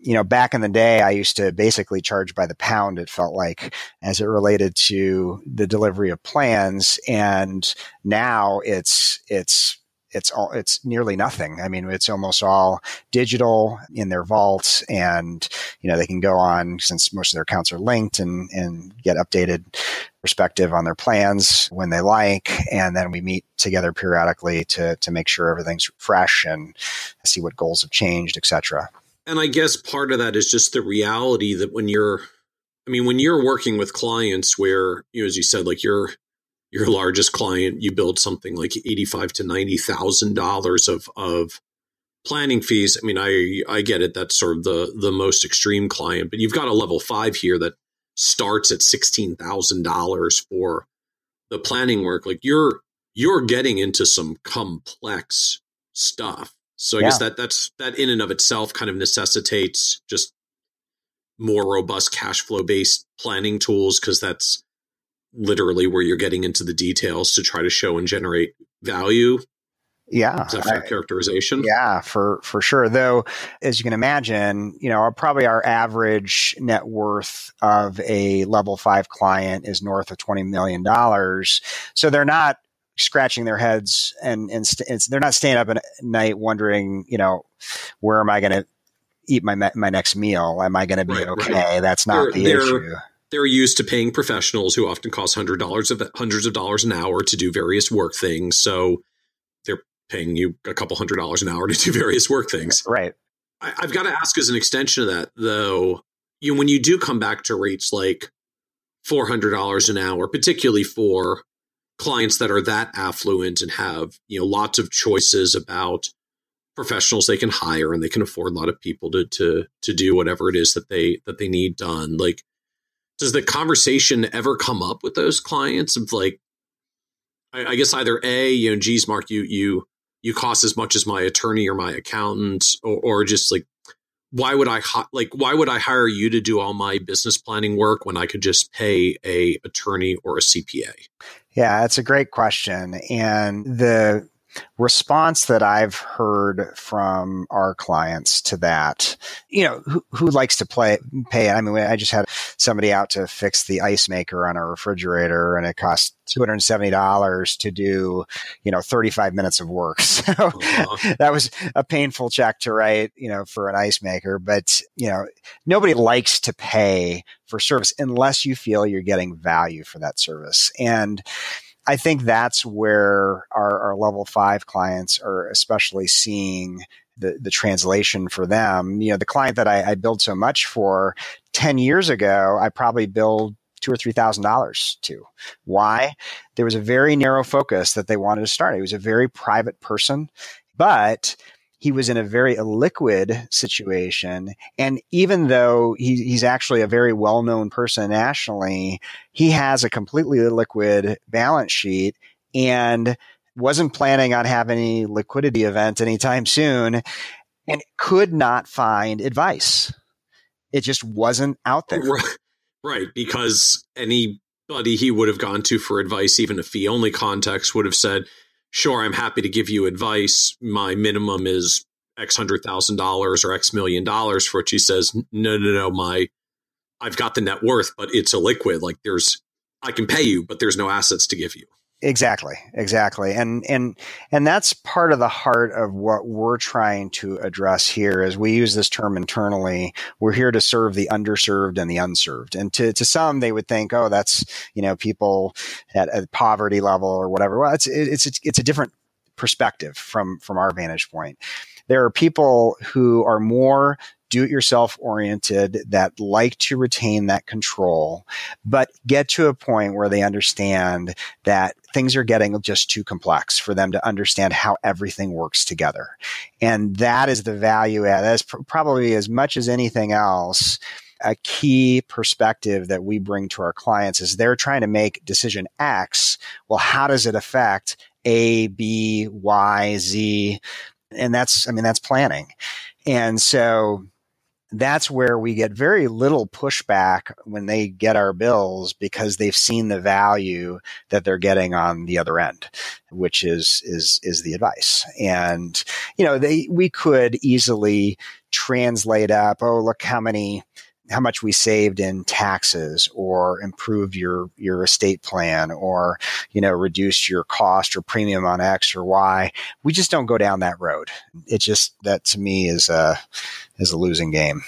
you know, back in the day, I used to basically charge by the pound, it felt like, as it related to the delivery of plans. And now it's, it's, it's all, it's nearly nothing. I mean, it's almost all digital in their vaults, and, you know, they can go on, since most of their accounts are linked, and, and get updated perspective on their plans when they like. And then we meet together periodically to, to make sure everything's fresh and see what goals have changed, et cetera. And I guess part of that is just the reality that when you're, I mean, when you're working with clients where, you know, as you said, like your your largest client, you build something like eighty-five to ninety thousand dollars of of planning fees. I mean, I I get it. That's sort of the the most extreme client, but you've got a level five here that starts at sixteen thousand dollars for the planning work. Like you're you're getting into some complex stuff. So I yeah. guess that that's that in and of itself kind of necessitates just more robust cash flow based planning tools, because that's literally where you're getting into the details to try to show and generate value. Yeah. Is that fair I, characterization? Yeah, for, for sure. Though, as you can imagine, you know, probably our average net worth of a level five client is north of twenty million dollars. So they're not scratching their heads and, and, st- and they're not staying up at night wondering, you know, where am I going to eat my, my next meal? Am I going to be right, okay? Right. That's not they're, the they're, issue. They're used to paying professionals who often cost hundred dollars of hundreds of dollars an hour to do various work things. So they're paying you a couple hundred dollars an hour to do various work things. Right. I, I've got to ask, as an extension of that though, you know, when you do come back to rates like four hundred dollars an hour, particularly for clients that are that affluent and have, you know, lots of choices about professionals they can hire, and they can afford a lot of people to to to do whatever it is that they that they need done. Like, does the conversation ever come up with those clients of like, I, I guess either A, you know, geez, Mark, you you you cost as much as my attorney or my accountant, or, or just like, why would I hi- like why would I hire you to do all my business planning work when I could just pay a attorney or a C P A? Yeah, that's a great question. And the response that I've heard from our clients to that, you know, who, who likes to play pay? I mean, I just had somebody out to fix the ice maker on a refrigerator, and it cost two hundred seventy dollars to do, you know, thirty-five minutes of work. So uh-huh. that was a painful check to write, you know, for an ice maker. But, you know, nobody likes to pay for service unless you feel you're getting value for that service. And I think that's where our, our level five clients are especially seeing the, the translation for them. You know, the client that I, I build so much for ten years ago, I probably billed two or three thousand dollars to. Why? There was a very narrow focus that they wanted to start. He was a very private person, but he was in a very illiquid situation. And even though he, he's actually a very well-known person nationally, he has a completely illiquid balance sheet and wasn't planning on having any liquidity event anytime soon and could not find advice. It just wasn't out there. Right. Because anybody he would have gone to for advice, even a fee-only context, would have said, sure, I'm happy to give you advice. My minimum is X hundred thousand dollars or X million dollars, for which he says, no, no, no, my, I've got the net worth, but it's illiquid. Like there's, I can pay you, but there's no assets to give you. Exactly. Exactly. And, and, and that's part of the heart of what we're trying to address here. Is we use this term internally. We're here to serve the underserved and the unserved. And to, to some, they would think, oh, that's, you know, people at a poverty level or whatever. Well, it's, it's, it's, it's a different perspective from, from our vantage point. There are people who are more do-it-yourself oriented that like to retain that control, but get to a point where they understand that things are getting just too complex for them to understand how everything works together. And that is the value add. That's pr- probably as much as anything else, a key perspective that we bring to our clients is they're trying to make decision X. Well, how does it affect A, B, Y, Z? And that's, I mean, that's planning. And so that's where we get very little pushback when they get our bills, because they've seen the value that they're getting on the other end, which is, is, is the advice. And, you know, they, we could easily translate up, oh, look how many, how much we saved in taxes, or improved your, your estate plan, or, you know, reduce your cost or premium on X or Y. We just don't go down that road. It just, that to me is a, is a losing game.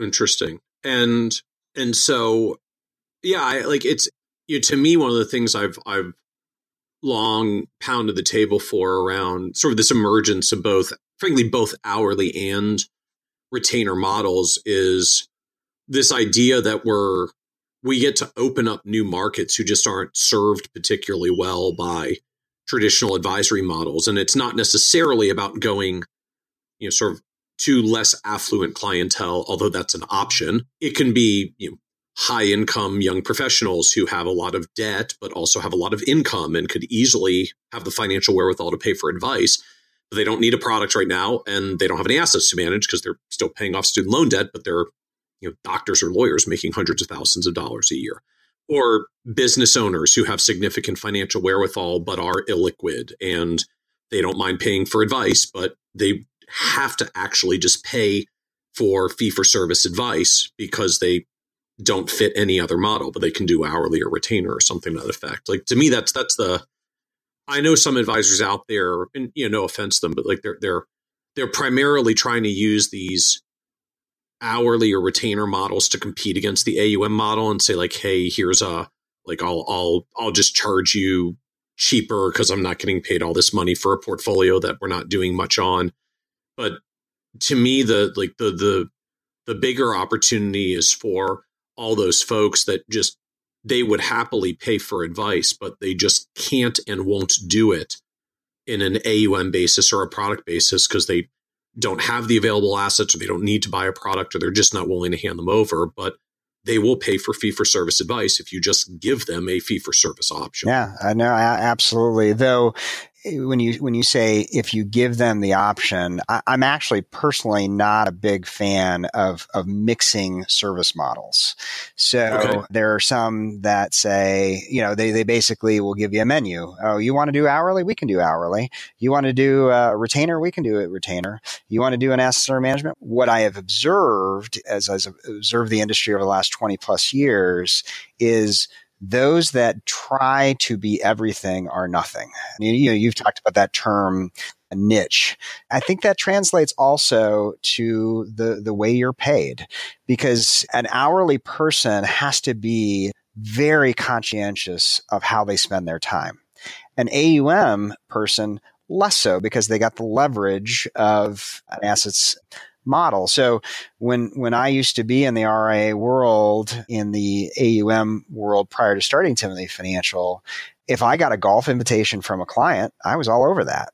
Interesting. And, and so, yeah, I, like it's, you know, to me, one of the things I've, I've long pounded the table for around sort of this emergence of both, frankly, both hourly and retainer models is this idea that we're, we get to open up new markets who just aren't served particularly well by traditional advisory models. And it's not necessarily about going, you know, sort of to less affluent clientele, although that's an option. It can be, you know, high income young professionals who have a lot of debt, but also have a lot of income and could easily have the financial wherewithal to pay for advice. They don't need a product right now, and they don't have any assets to manage because they're still paying off student loan debt, but they're, you know, doctors or lawyers making hundreds of thousands of dollars a year, or business owners who have significant financial wherewithal but are illiquid and they don't mind paying for advice, but they have to actually just pay for fee-for-service advice because they don't fit any other model, but they can do hourly or retainer or something to that effect. Like, to me, that's that's the... I know some advisors out there, and, you know, no offense to them, but like they're they're they're primarily trying to use these hourly or retainer models to compete against the A U M model and say, like, hey, here's a, like, I'll I'll I'll just charge you cheaper because I'm not getting paid all this money for a portfolio that we're not doing much on. But to me, the like the the the bigger opportunity is for all those folks that just, they would happily pay for advice, but they just can't and won't do it in an A U M basis or a product basis because they don't have the available assets, or they don't need to buy a product, or they're just not willing to hand them over. But they will pay for fee-for-service advice if you just give them a fee-for-service option. Yeah, I know. Absolutely. Though when you when you say if you give them the option, I, I'm actually personally not a big fan of of mixing service models. So okay. there are some that say, you know, they, they basically will give you a menu. Oh, you want to do hourly? We can do hourly. You want to do a retainer? We can do a retainer. You want to do an asset under management? What I have observed as I've observed the industry over the last twenty plus years is those that try to be everything are nothing. You, you know, you've talked about that term niche. I think that translates also to the, the way you're paid, because an hourly person has to be very conscientious of how they spend their time. An A U M person, less so, because they got the leverage of an assets model. So when when I used to be in the R I A world, in the A U M world prior to starting Timothy Financial, if I got a golf invitation from a client, I was all over that.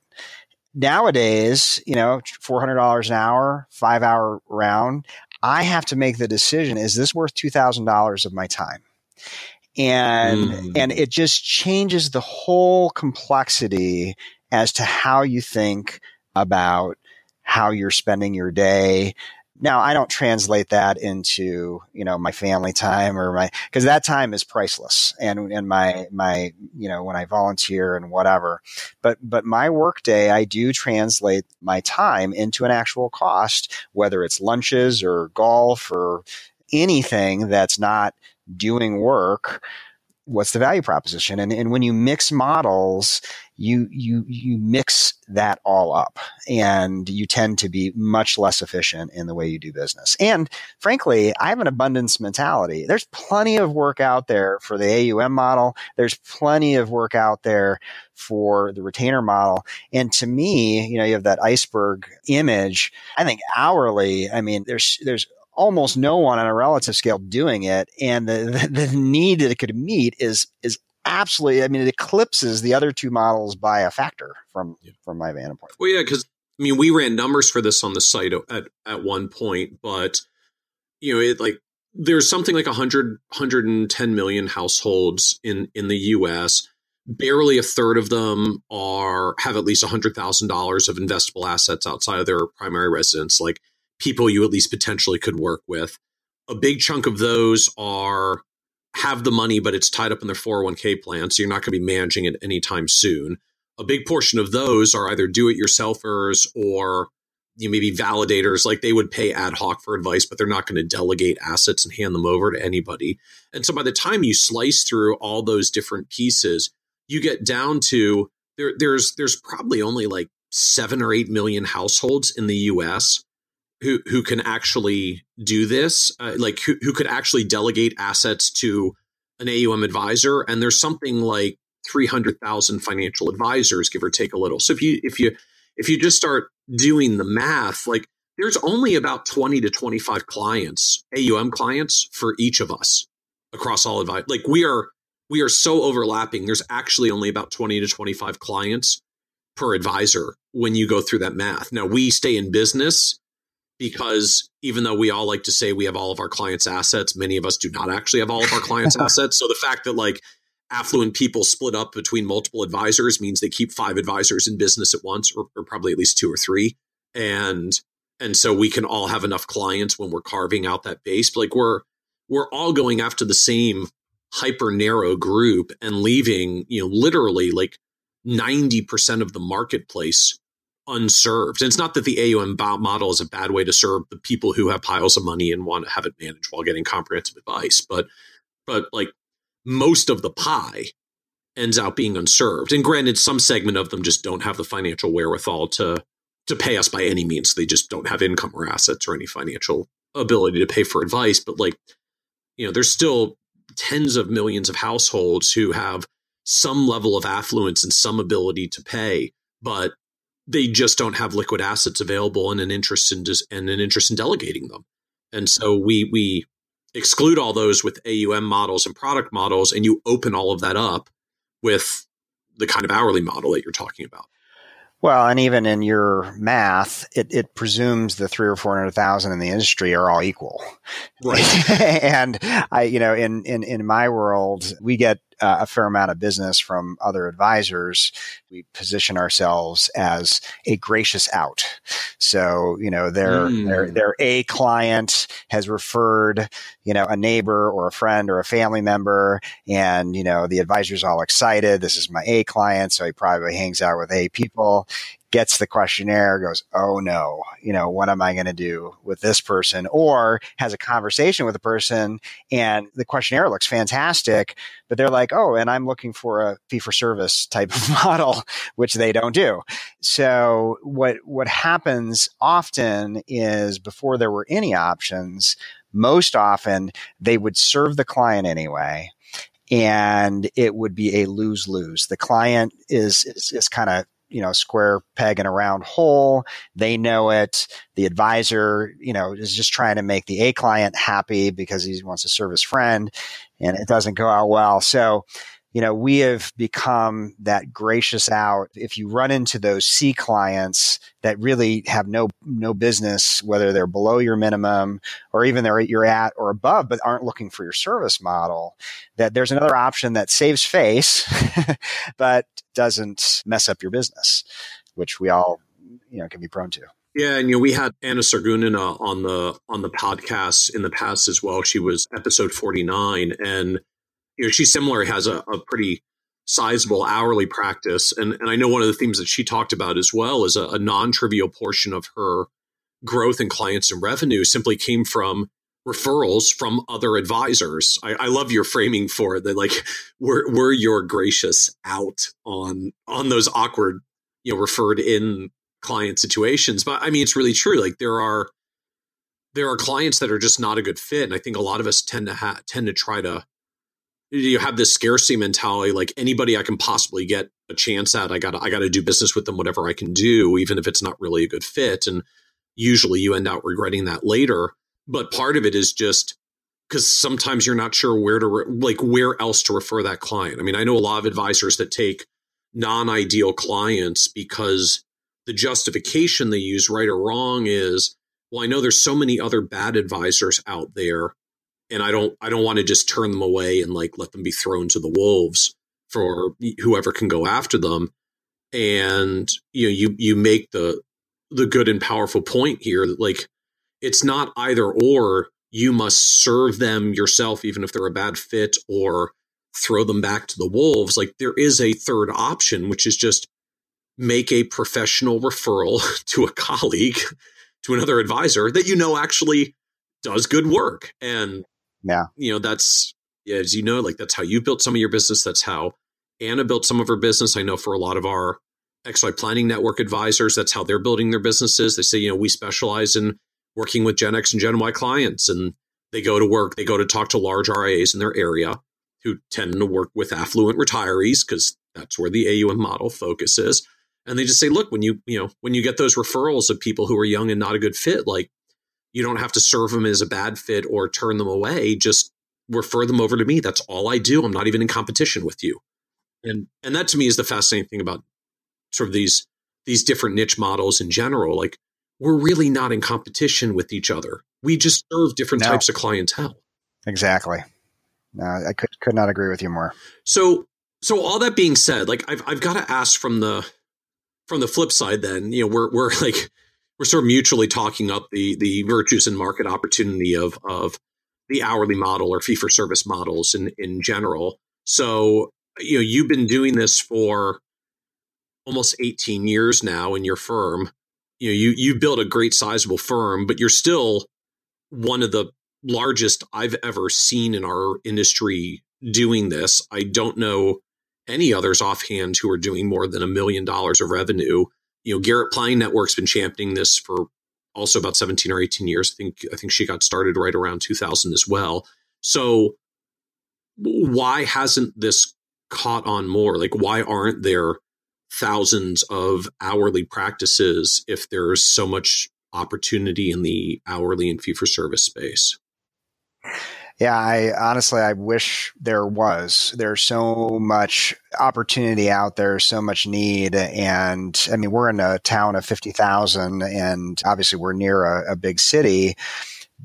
Nowadays, you know, four hundred dollars an hour, five hour round, I have to make the decision, is this worth two thousand dollars of my time? And mm. and it just changes the whole complexity as to how you think about how you're spending your day. Now, I don't translate that into, you know, my family time or my, because that time is priceless. And, and my, my, you know, when I volunteer and whatever, but, but my work day, I do translate my time into an actual cost, whether it's lunches or golf or anything that's not doing work. What's the value proposition? And, and when you mix models, you, you, you mix that all up, and you tend to be much less efficient in the way you do business. And frankly, I have an abundance mentality. There's plenty of work out there for the A U M model. There's plenty of work out there for the retainer model. And to me, you know, you have that iceberg image. I think hourly, I mean, there's, there's, almost no one on a relative scale doing it. And the, the, the need that it could meet is, is absolutely, I mean, it eclipses the other two models by a factor from, yeah. from my vantage point. Well, yeah, because I mean, we ran numbers for this on the site at, at one point, but you know, it like, there's something like one hundred, one hundred ten million households in, in the U S, barely a third of them are, have at least one hundred thousand dollars of investable assets outside of their primary residence. Like, people you at least potentially could work with. A big chunk of those are have the money, but it's tied up in their four oh one k plan. So you're not going to be managing it anytime soon. A big portion of those are either do-it-yourselfers or you know, maybe validators. Like they would pay ad hoc for advice, but they're not going to delegate assets and hand them over to anybody. And so by the time you slice through all those different pieces, you get down to there, there's there's probably only like seven or eight million households in the U S who who can actually do this, uh, like who, who could actually delegate assets to an A U M advisor. And there's something like three hundred thousand financial advisors, give or take a little. So if you if you if you just start doing the math, like there's only about twenty to twenty-five clients, A U M clients for each of us across all advice. Like we are we are so overlapping. There's actually only about twenty to twenty-five clients per advisor when you go through that math. Now, we stay in business because even though we all like to say we have all of our clients' assets, many of us do not actually have all of our clients' assets. So the fact that like affluent people split up between multiple advisors means they keep five advisors in business at once, or, or probably at least two or three. And and so we can all have enough clients when we're carving out that base. But like we're we're all going after the same hyper narrow group and leaving, you know, literally like ninety percent of the marketplace unserved. And it's not that the A U M model is a bad way to serve the people who have piles of money and want to have it managed while getting comprehensive advice. But, but like most of the pie ends out being unserved. And granted, some segment of them just don't have the financial wherewithal to, to pay us by any means. They just don't have income or assets or any financial ability to pay for advice. But like, you know, there's still tens of millions of households who have some level of affluence and some ability to pay, but they just don't have liquid assets available and an interest in just, and an interest in delegating them. And so we we exclude all those with A U M models and product models, and you open all of that up with the kind of hourly model that you're talking about. Well, and even in your math, it, it presumes the three or four hundred thousand in the industry are all equal. Right. And I, you know, in, in, in my world, we get uh, a fair amount of business from other advisors, we position ourselves as a gracious out. So, you know, their, mm. their, their A client has referred, you know, a neighbor or a friend or a family member, and, you know, the advisor's all excited. This is my A client. So he probably hangs out with A people, gets the questionnaire, goes, oh no, you know, what am I going to do with this person? Or has a conversation with a person and the questionnaire looks fantastic, but they're like, oh, and I'm looking for a fee for service type of model, which they don't do. So what, what happens often is before there were any options, most often they would serve the client anyway. And it would be a lose-lose. The client is, is, is kind of, you know, square peg in a round hole. They know it. The advisor, you know, is just trying to make the A client happy because he wants to serve his friend, and it doesn't go out well. So, you know, we have become that gracious out. If you run into those C clients that really have no no business, whether they're below your minimum or even they're at, you're at or above, but aren't looking for your service model, that there's another option that saves face, but doesn't mess up your business, which we all, you know, can be prone to. Yeah, and you know, we had Anna Sargunina on the on the podcast in the past as well. She was episode forty-nine, and you know, she similarly has a, a pretty sizable hourly practice. And, and I know one of the themes that she talked about as well is a, a non-trivial portion of her growth in clients and revenue simply came from referrals from other advisors. I, I love your framing for it, that like, we're, we're your gracious out on, on those awkward, you know, referred in client situations. But I mean, it's really true. Like there are, there are clients that are just not a good fit. And I think a lot of us tend to ha- tend to try to, you have this scarcity mentality, like anybody I can possibly get a chance at, I got I got to do business with them, whatever I can do, even if it's not really a good fit. And usually you end out regretting that later. But part of it is just because sometimes you're not sure where to, re- like where else to refer that client. I mean, I know a lot of advisors that take non-ideal clients because the justification they use, right or wrong, is, well, I know there's so many other bad advisors out there, and I don't, I don't want to just turn them away and like let them be thrown to the wolves for whoever can go after them. And you know, you you make the the good and powerful point here that like it's not either or. You must serve them yourself, even if they're a bad fit, or throw them back to the wolves. Like there is a third option, which is just make a professional referral to a colleague, to another advisor that you know actually does good work. And yeah, you know, that's, as you know, like that's how you built some of your business. That's how Anna built some of her business. I know for a lot of our X Y Planning Network advisors, that's how they're building their businesses. They say, you know, we specialize in working with Gen X and Gen Y clients, and they go to work, they go to talk to large R I As in their area who tend to work with affluent retirees because that's where the A U M model focuses. And they just say, look, when you, you know, when you get those referrals of people who are young and not a good fit, like, you don't have to serve them as a bad fit or turn them away. Just refer them over to me. That's all I do. I'm not even in competition with you. And and that to me is the fascinating thing about sort of these these different niche models in general. Like we're really not in competition with each other. We just serve different no. types of clientele. Exactly. No, I could could not agree with you more. So so all that being said, like I've I've got to ask from the from the flip side. Then you know we're we're like. We're sort of mutually talking up the the virtues and market opportunity of of the hourly model or fee for service models in, in general. So, you know, you've been doing this for almost eighteen years now in your firm. You know, you you built a great sizable firm, but you're still one of the largest I've ever seen in our industry doing this. I don't know any others offhand who are doing more than a million dollars of revenue. You know, Garrett Planning Network's been championing this for also about seventeen or eighteen years. I think I think she got started right around two thousand as well. So why hasn't this caught on more? Like, why aren't there thousands of hourly practices if there's so much opportunity in the hourly and fee-for-service space? Yeah, I honestly, I wish there was. There's so much opportunity out there, so much need. And I mean, we're in a town of fifty thousand, and obviously we're near a, a big city,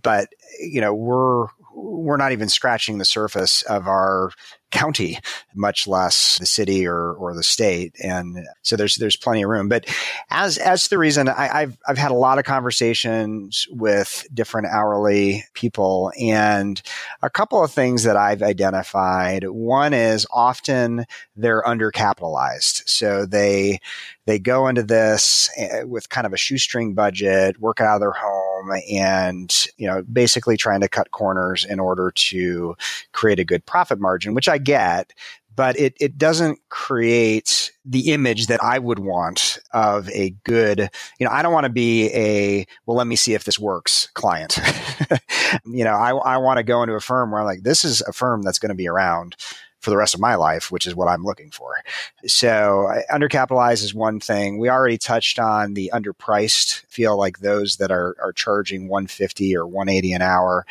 but you know, we're, we're not even scratching the surface of our county, much less the city or or the state. And so there's there's plenty of room. But as as the reason, I, I've I've had a lot of conversations with different hourly people, and a couple of things that I've identified. One is often they're undercapitalized, so they they go into this with kind of a shoestring budget, work out of their home, and you know basically trying to cut corners in order to create a good profit margin, which I get, but it it doesn't create the image that I would want of a good, you know, I don't want to be a, well, let me see if this works client. you know, I, I want to go into a firm where I'm like, this is a firm that's going to be around for the rest of my life, which is what I'm looking for. So undercapitalized is one thing. We already touched on the underpriced, feel like those that are are charging one fifty or one eighty an hour.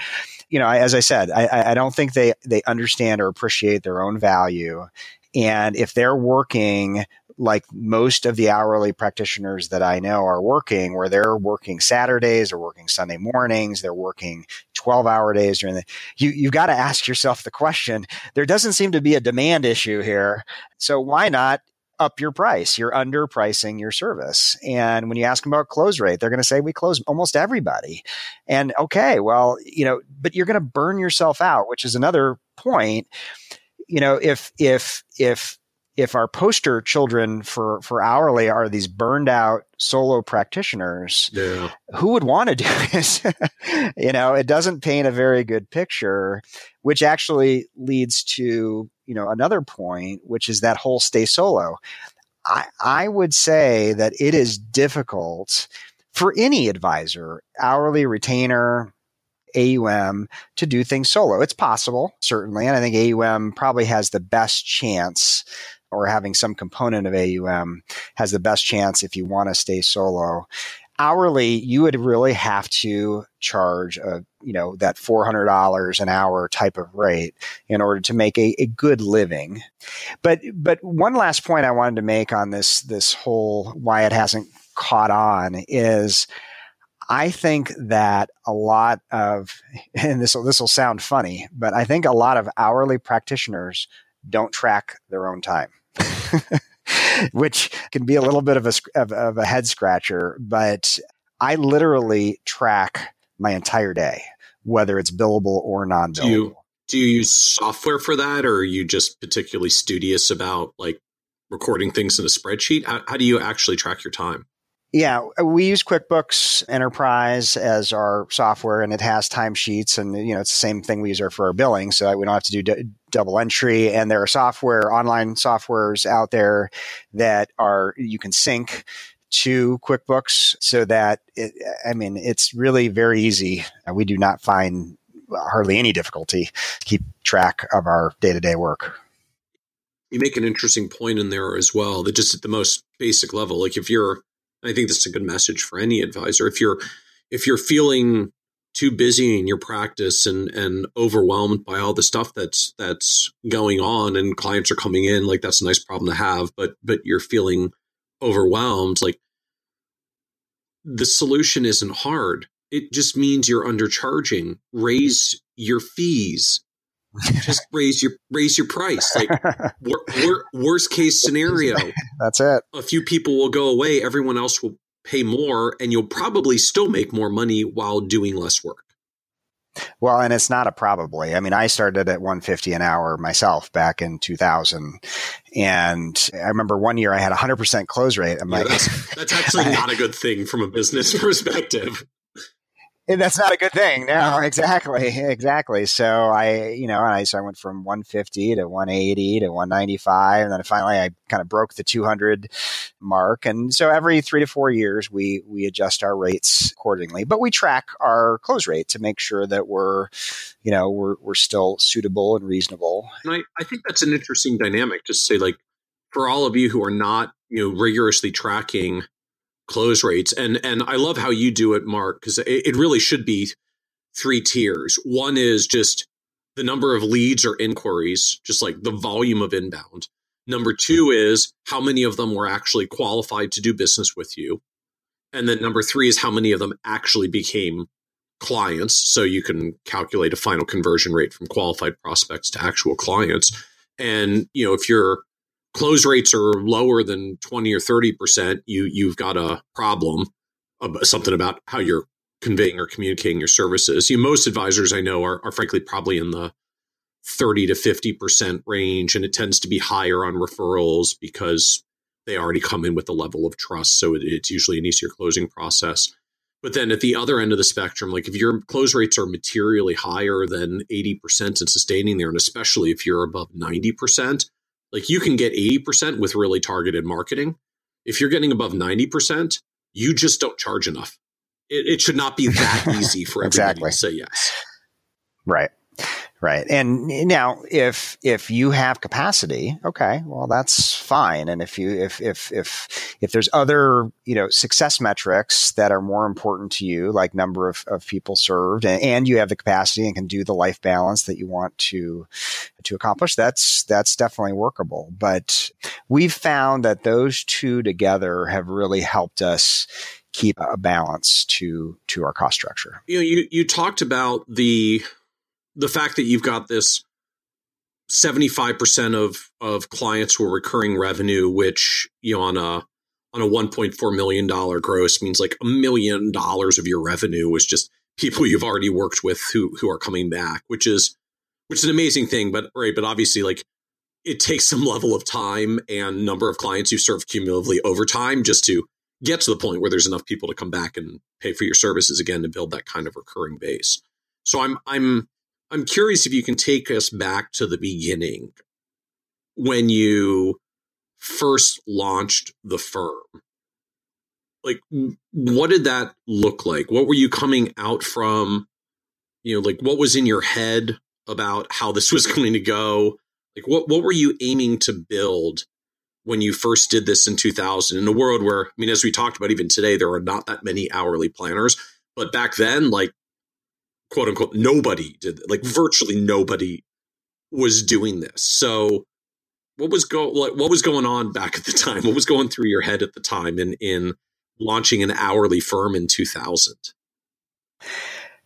You know, I, as I said, I, I don't think they, they understand or appreciate their own value. And if they're working like most of the hourly practitioners that I know are working, where they're working Saturdays or working Sunday mornings, they're working twelve hour days during the, you, you've got to ask yourself the question, there doesn't seem to be a demand issue here. So why not up your price? You're underpricing your service. And when you ask them about close rate, they're going to say, we close almost everybody. And okay, well, you know, but you're going to burn yourself out, which is another point. You know, if, if, if, if our poster children for, for hourly are these burned out solo practitioners, yeah. who would want to do this? you know, it doesn't paint a very good picture, which actually leads to, you know, another point, which is that whole stay solo. I, I would say that it is difficult for any advisor, hourly, retainer, A U M, to do things solo. It's possible, certainly. And I think A U M probably has the best chance, or having some component of A U M has the best chance if you want to stay solo. Hourly, you would really have to charge a, you know, that four hundred dollars an hour type of rate in order to make a, a good living. But but one last point I wanted to make on this this whole why it hasn't caught on is, I think that a lot of, and this will, this will sound funny, but I think a lot of hourly practitioners don't track their own time, which can be a little bit of a, of, of a head scratcher, but I literally track my entire day, whether it's billable or non-billable. Do you, do you use software for that, or are you just particularly studious about like recording things in a spreadsheet? How, how do you actually track your time? Yeah, we use QuickBooks Enterprise as our software, and it has timesheets, and you know it's the same thing we use for our billing, so that we don't have to do d- double entry. And there are software, online softwares out there that are you can sync to QuickBooks, so that it, I mean it's really very easy. We do not find hardly any difficulty to keep track of our day-to-day work. You make an interesting point in there as well. That just at the most basic level, like if you're I think this is a good message for any advisor. If you're if you're feeling too busy in your practice and and overwhelmed by all the stuff that's that's going on and clients are coming in, like that's a nice problem to have, but but you're feeling overwhelmed, like the solution isn't hard. It just means you're undercharging. Raise your fees. Just raise your raise your price. Like wor- wor- worst case scenario, that's it. A few people will go away. Everyone else will pay more, and you'll probably still make more money while doing less work. Well, and it's not a probably. I mean, I started at one fifty an hour myself back in two thousand, and I remember one year I had one hundred percent close rate. I'm yeah, like, that's, that's actually not a good thing from a business perspective. And that's not a good thing. No, exactly. Exactly. So I, you know, I, so I went from one fifty to one eighty to one ninety-five. And then finally I kind of broke the two hundred mark. And so every three to four years, we, we adjust our rates accordingly, but we track our close rate to make sure that we're, you know, we're, we're still suitable and reasonable. And I, I think that's an interesting dynamic. Just say like, for all of you who are not, you know, rigorously tracking close rates. And and I love how you do it, Mark, because it, it really should be three tiers. One is just the number of leads or inquiries, just like the volume of inbound. Number two is how many of them were actually qualified to do business with you. And then number three is how many of them actually became clients. So you can calculate a final conversion rate from qualified prospects to actual clients. And, you know, if your close rates are lower than twenty or thirty percent, you, you've got a problem, something about how you're conveying or communicating your services. You know, most advisors I know are, are frankly probably in the thirty to fifty percent range, and it tends to be higher on referrals because they already come in with a level of trust. So it, it's usually an easier closing process. But then at the other end of the spectrum, like if your close rates are materially higher than eighty percent and sustaining there, and especially if you're above ninety percent, like you can get eighty percent with really targeted marketing. If you're getting above ninety percent, you just don't charge enough. It, it should not be that easy for everybody exactly. to say yes. Right. Right. And now if, if you have capacity, okay, well, that's fine. And if you, if, if, if, if there's other, you know, success metrics that are more important to you, like number of, of people served, and, and you have the capacity and can do the life balance that you want to, to accomplish, that's, that's definitely workable. But we've found that those two together have really helped us keep a balance to, to our cost structure. You know, you, you talked about the, the fact that you've got this seventy-five percent of, of clients who are recurring revenue, which, you know, on a on a one point four million dollars gross means like a million dollars of your revenue was just people you've already worked with who who are coming back, which is which is an amazing thing. But right, but obviously, like, it takes some level of time and number of clients you serve cumulatively over time just to get to the point where there's enough people to come back and pay for your services again to build that kind of recurring base. So I'm I'm I'm curious if you can take us back to the beginning when you first launched the firm. Like, what did that look like? What were you coming out from? You know, like, what was in your head about how this was going to go? Like, what, what were you aiming to build when you first did this in two thousand? In a world where, I mean, as we talked about even today, there are not that many hourly planners, but back then, like, quote unquote, nobody did, like virtually nobody was doing this. So what was go like, what was going on back at the time? What was going through your head at the time in, in launching an hourly firm in two thousand?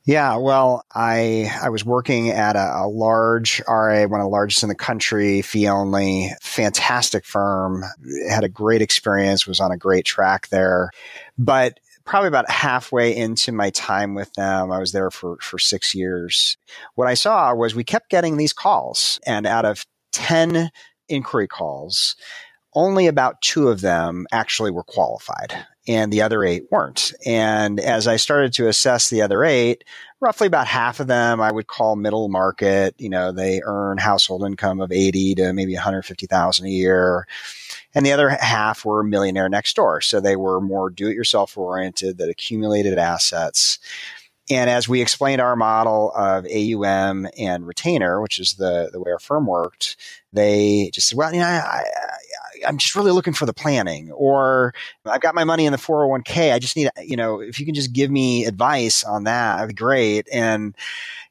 Yeah, well, I I was working at a, a large R A, one of the largest in the country, fee-only, fantastic firm, had a great experience, was on a great track there. But probably about halfway into my time with them, I was there for, for six years. What I saw was we kept getting these calls, and out of ten inquiry calls, only about two of them actually were qualified and the other eight weren't. And as I started to assess the other eight, roughly about half of them I would call middle market. You know, they earn household income of eighty to maybe one hundred fifty thousand a year. And the other half were millionaire next door. So they were more do-it-yourself oriented that accumulated assets. And as we explained our model of A U M and retainer, which is the, the way our firm worked, they just said, well, you know, I, I, I'm just really looking for the planning, or I've got my money in the four oh one k. I just need, you know, if you can just give me advice on that, that'd be great. And,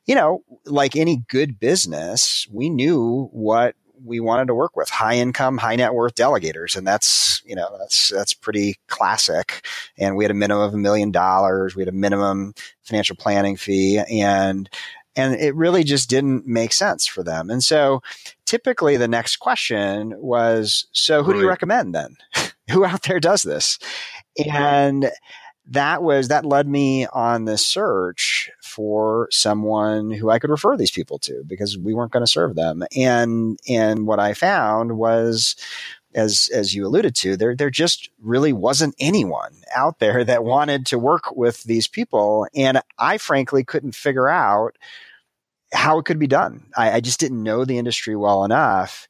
you know, like any good business, we knew what we wanted to work with: high income, high net worth delegators. And that's, you know, that's, that's pretty classic. And we had a minimum of a million dollars. We had a minimum financial planning fee, and, and it really just didn't make sense for them. And so typically the next question was, so who right. do you recommend then? Who out there does this? And that was, that led me on this search for someone who I could refer these people to, because we weren't going to serve them. And, and what I found was, as, as you alluded to, there, there just really wasn't anyone out there that wanted to work with these people. And I frankly couldn't figure out how it could be done. I, I just didn't know the industry well enough.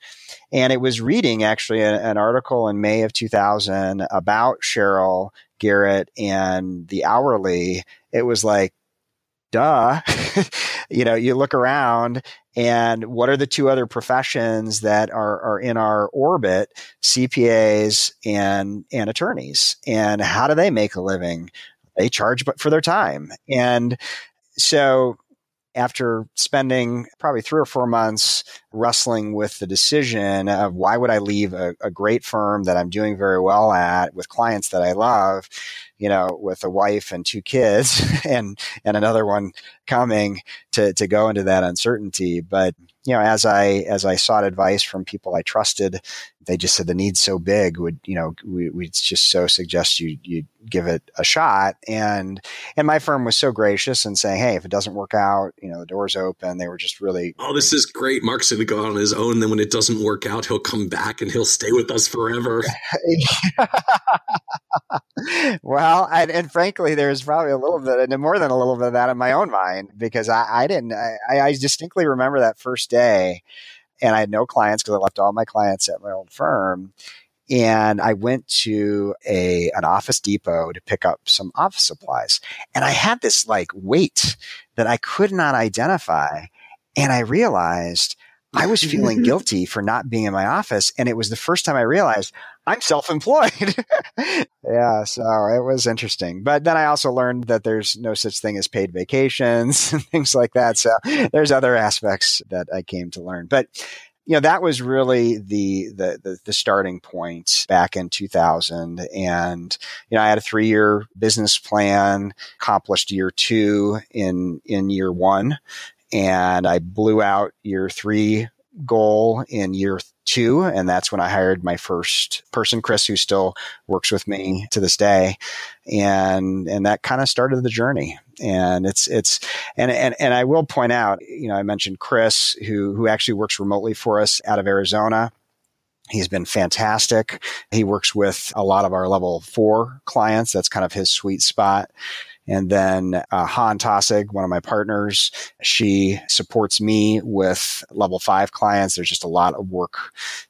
And it was reading actually a, an article in May of two thousand about Cheryl Garrett and the hourly. It was like, duh. You know, you look around and what are the two other professions that are, are in our orbit? C P As and, and attorneys. And how do they make a living? They charge for their time. And so after spending probably three or four months wrestling with the decision of why would I leave a, a great firm that I'm doing very well at, with clients that I love, you know, with a wife and two kids and, and another one coming, to, to go into that uncertainty. But you know, as I as I sought advice from people I trusted, they just said the need's so big. Would you know? We we just so suggest you you give it a shot. And and my firm was so gracious in saying, hey, if it doesn't work out, you know, the door's open. They were just really oh, this really is great. Mark's going to go out on his own. Then when it doesn't work out, he'll come back and he'll stay with us forever. Well, I, and frankly, there's probably a little bit, and more than a little bit of that in my own mind, because I, I didn't. I, I distinctly remember that first day, and I had no clients because I left all my clients at my old firm. And I went to a an Office Depot to pick up some office supplies, and I had this like weight that I could not identify, and I realized I was feeling guilty for not being in my office, and it was the first time I realized I'm self-employed. Yeah, so it was interesting. But then I also learned that there's no such thing as paid vacations and things like that. So there's other aspects that I came to learn. But you know, that was really the, the, the, the starting point back in two thousand. And, you know, I had a three year business plan, accomplished year two in, in year one. And I blew out year three goal in year two. And that's when I hired my first person, Chris, who still works with me to this day. And, and that kind of started the journey. And it's, it's, and, and, and I will point out, you know, I mentioned Chris, who, who actually works remotely for us out of Arizona. He's been fantastic. He works with a lot of our level four clients. That's kind of his sweet spot. And then uh, Han Tosig, one of my partners, she supports me with level five clients. There's just a lot of work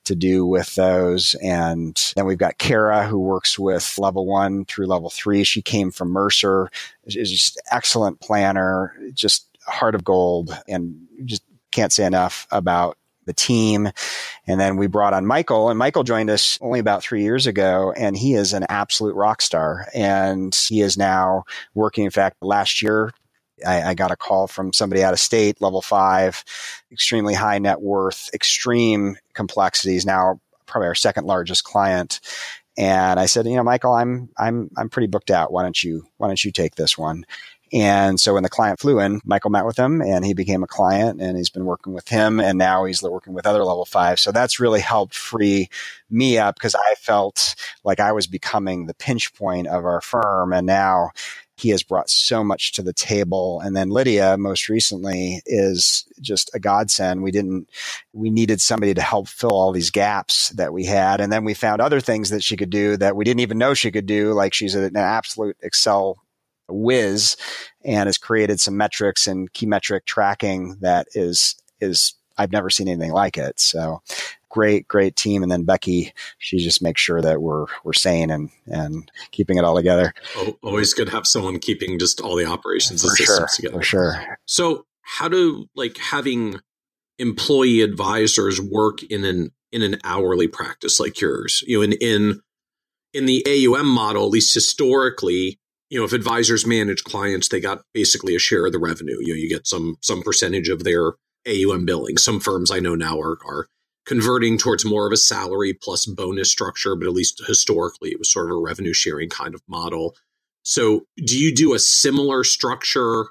to do with those. And then we've got Kara, who works with level one through level three. She came from Mercer. She's just an excellent planner, just heart of gold, and just can't say enough about the team. And then we brought on Michael, and Michael joined us only about three years ago, and he is an absolute rock star. And he is now working. In fact, last year, I, I got a call from somebody out of state, level five, extremely high net worth, extreme complexities, now probably our second largest client. And I said, you know, Michael, I'm, I'm, I'm pretty booked out. Why don't you, why don't you take this one? And so when the client flew in, Michael met with him, and he became a client, and he's been working with him, and now he's working with other level five. So that's really helped free me up, because I felt like I was becoming the pinch point of our firm. And now he has brought so much to the table. And then Lydia, most recently, is just a godsend. We didn't, we needed somebody to help fill all these gaps that we had. And then we found other things that she could do that we didn't even know she could do. Like, she's an absolute Excel whiz, and has created some metrics and key metric tracking that is, is, I've never seen anything like it. So great, great team. And then Becky, she just makes sure that we're, we're sane and, and keeping it all together. Oh, always good to have someone keeping just all the operations and systems together. For sure. So how do, like, having employee advisors work in an, in an hourly practice like yours, you know, in, in, in the A U M model, at least historically, you know, if advisors manage clients, they got basically a share of the revenue. You know, you get some some percentage of their A U M billing. Some firms I know now are are converting towards more of a salary plus bonus structure, but at least historically, it was sort of a revenue sharing kind of model. So do you do a similar structure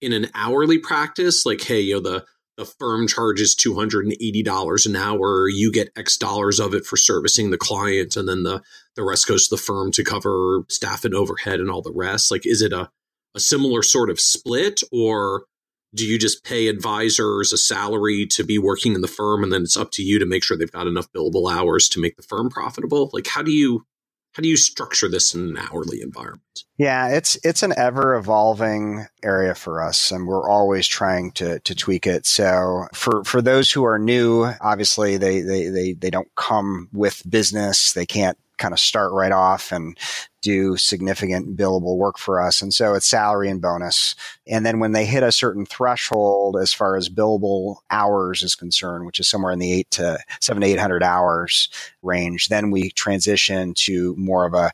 in an hourly practice? Like, hey, you know, the, the firm charges two hundred eighty dollars an hour. You get X dollars of it for servicing the client, and then the The rest goes to the firm to cover staff and overhead and all the rest. Like, is it a, a similar sort of split, or do you just pay advisors a salary to be working in the firm, and then it's up to you to make sure they've got enough billable hours to make the firm profitable? Like, how do you how do you structure this in an hourly environment? Yeah, it's it's an ever evolving area for us, and we're always trying to to tweak it. So for for those who are new, obviously they they they they don't come with business. They can't kind of start right off and do significant billable work for us. And so it's salary and bonus. And then when they hit a certain threshold, as far as billable hours is concerned, which is somewhere in the eight to seven, eight hundred hours range, then we transition to more of a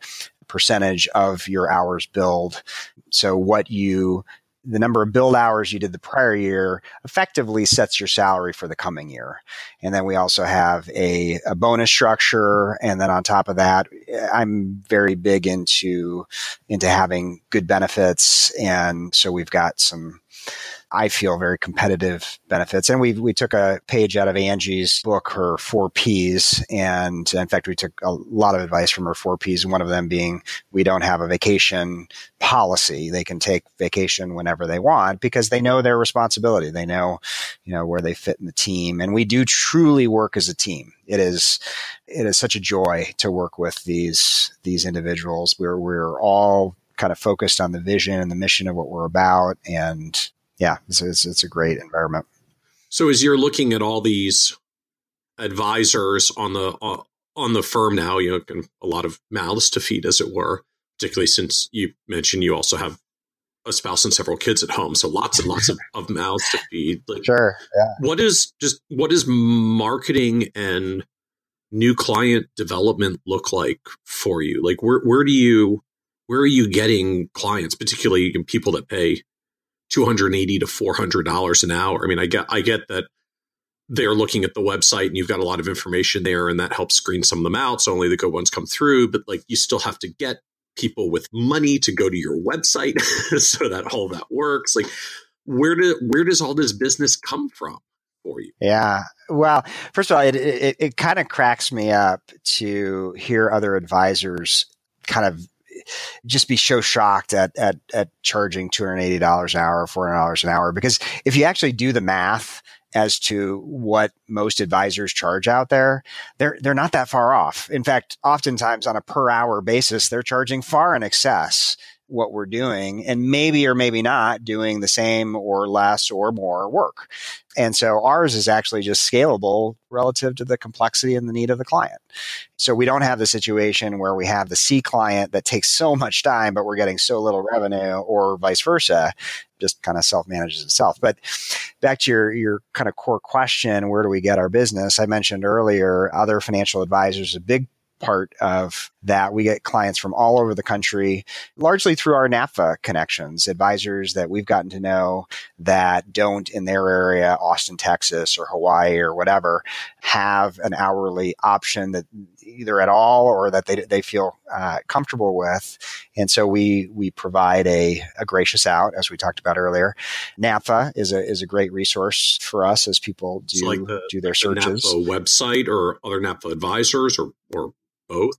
percentage of your hours billed. So what you the number of billed hours you did the prior year effectively sets your salary for the coming year. And then we also have a, a bonus structure. And then on top of that, I'm very big into, into having good benefits. And so we've got some I feel, very competitive benefits. And we we took a page out of Angie's book, her four Ps. And in fact, we took a lot of advice from her four Ps, and one of them being, we don't have a vacation policy. They can take vacation whenever they want because they know their responsibility. They know, you know, where they fit in the team. And we do truly work as a team. It is, it is such a joy to work with these, these individuals. We're, we're all kind of focused on the vision and the mission of what we're about. And yeah, it's, it's, it's a great environment. So as you're looking at all these advisors on the, uh, on the firm now, you know, a lot of mouths to feed, as it were, particularly since you mentioned you also have a spouse and several kids at home. So lots and lots of, of mouths to feed. Like, sure. Yeah. What is just, what is marketing and new client development look like for you? Like where, where do you, where are you getting clients, particularly in people that pay two hundred eighty to four hundred dollars an hour? I mean, I get, I get that they're looking at the website and you've got a lot of information there and that helps screen some of them out. So only the good ones come through, but like you still have to get people with money to go to your website so that all that works. Like where do, where does all this business come from for you? Yeah. Well, first of all, it, it, it kind of cracks me up to hear other advisors kind of just be so shocked at, at, at charging two hundred eighty dollars an hour, four hundred dollars an hour, because if you actually do the math as to what most advisors charge out there, they're, they're not that far off. In fact, oftentimes on a per hour basis, they're charging far in excess what we're doing, and maybe or maybe not doing the same or less or more work. And so ours is actually just scalable relative to the complexity and the need of the client. So we don't have the situation where we have the C client that takes so much time, but we're getting so little revenue, or vice versa. Just kind of self-manages itself. But back to your, your kind of core question, where do we get our business? I mentioned earlier, other financial advisors, a big part of that. We get clients from all over the country, largely through our NAPFA connections, advisors that we've gotten to know that don't in their area, Austin, Texas, or Hawaii, or whatever, have an hourly option that either at all or that they they feel uh, comfortable with. And so we we provide a, a gracious out, as we talked about earlier. NAPFA is a is a great resource for us as people do, so like the, do their like searches. The NAPFA website or other NAPFA advisors or or both?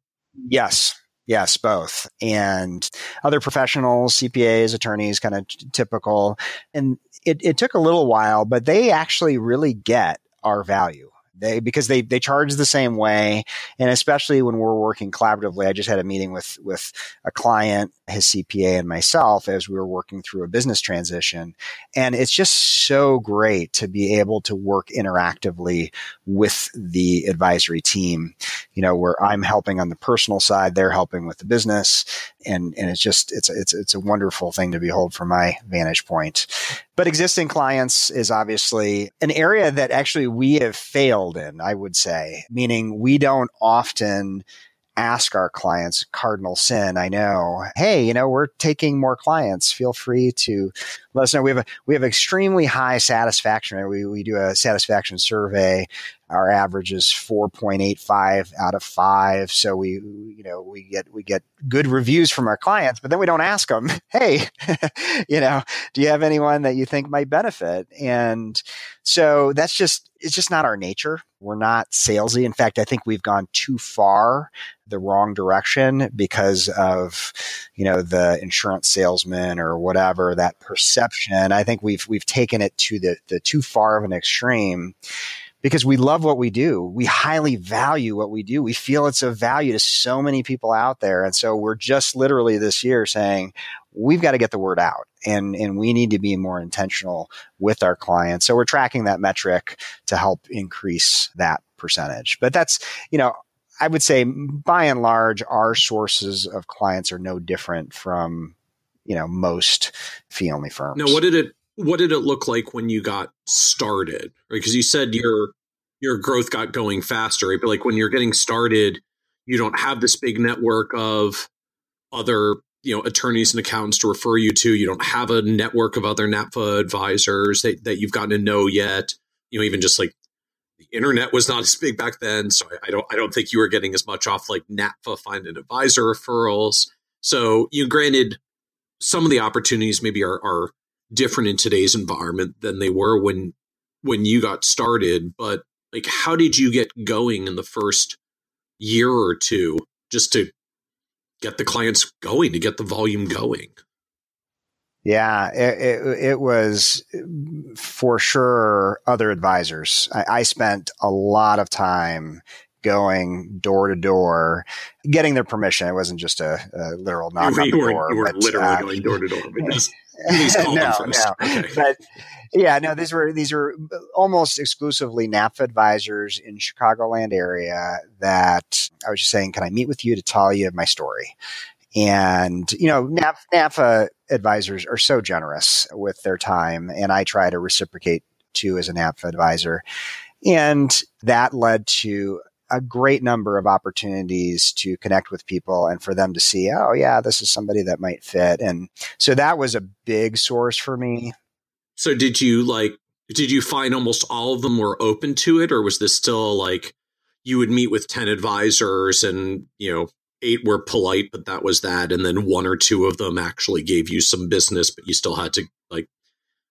Yes. Yes, both. And other professionals, C P As, attorneys, kind of t- typical. And it, it took a little while, but they actually really get our value. They, because they, they charge the same way. And especially when we're working collaboratively, I just had a meeting with, with a client, his C P A, and myself as we were working through a business transition. And it's just so great to be able to work interactively with the advisory team, you know, where I'm helping on the personal side, they're helping with the business. And, and it's just, it's, it's, it's a wonderful thing to behold from my vantage point. But existing clients is obviously an area that actually we have failed in, I would say, meaning we don't often ask our clients, cardinal sin, I know, hey, you know, we're taking more clients. Feel free to let us know. We have a, we have extremely high satisfaction. We, we do a satisfaction survey. Our average is four point eight five out of five. So we, you know, we get, we get good reviews from our clients, but then we don't ask them, hey, you know, do you have anyone that you think might benefit? And so that's just, it's just not our nature. We're not salesy. In fact, I think we've gone too far the wrong direction because of, you know, the insurance salesman or whatever, that perception. I think we've, we've taken it to the, the too far of an extreme. Because we love what we do. We highly value what we do. We feel it's of value to so many people out there. And so we're just literally this year saying, we've got to get the word out and, and we need to be more intentional with our clients. So we're tracking that metric to help increase that percentage. But that's, you know, I would say by and large, our sources of clients are no different from, you know, most fee-only firms. Now, what did it What did it look like when you got started? Right? Because you said your your growth got going faster, right? But like when you're getting started, you don't have this big network of other, you know, attorneys and accountants to refer you to. You don't have a network of other NAPFA advisors that, that you've gotten to know yet. You know, even just like the internet was not as big back then. So I, I don't I don't think you were getting as much off like NAPFA find an advisor referrals. So you know, granted, some of the opportunities maybe are are different in today's environment than they were when when you got started. But like, how did you get going in the first year or two just to get the clients going, to get the volume going? Yeah, it, it, it was for sure other advisors. I, I spent a lot of time going door to door, getting their permission. It wasn't just a, a literal knock on the door. You were literally uh, going door to door. No, no. Okay. But yeah, no. These were these are almost exclusively NAPFA advisors in Chicagoland area that I was just saying, can I meet with you to tell you my story? And, you know, NAPFA advisors are so generous with their time, and I try to reciprocate too as a NAPFA advisor. And that led to a great number of opportunities to connect with people and for them to see, oh yeah, this is somebody that might fit. And so that was a big source for me. So did you like, did you find almost all of them were open to it, or was this still like you would meet with ten advisors and, you know, eight were polite, but that was that, and then one or two of them actually gave you some business, but you still had to like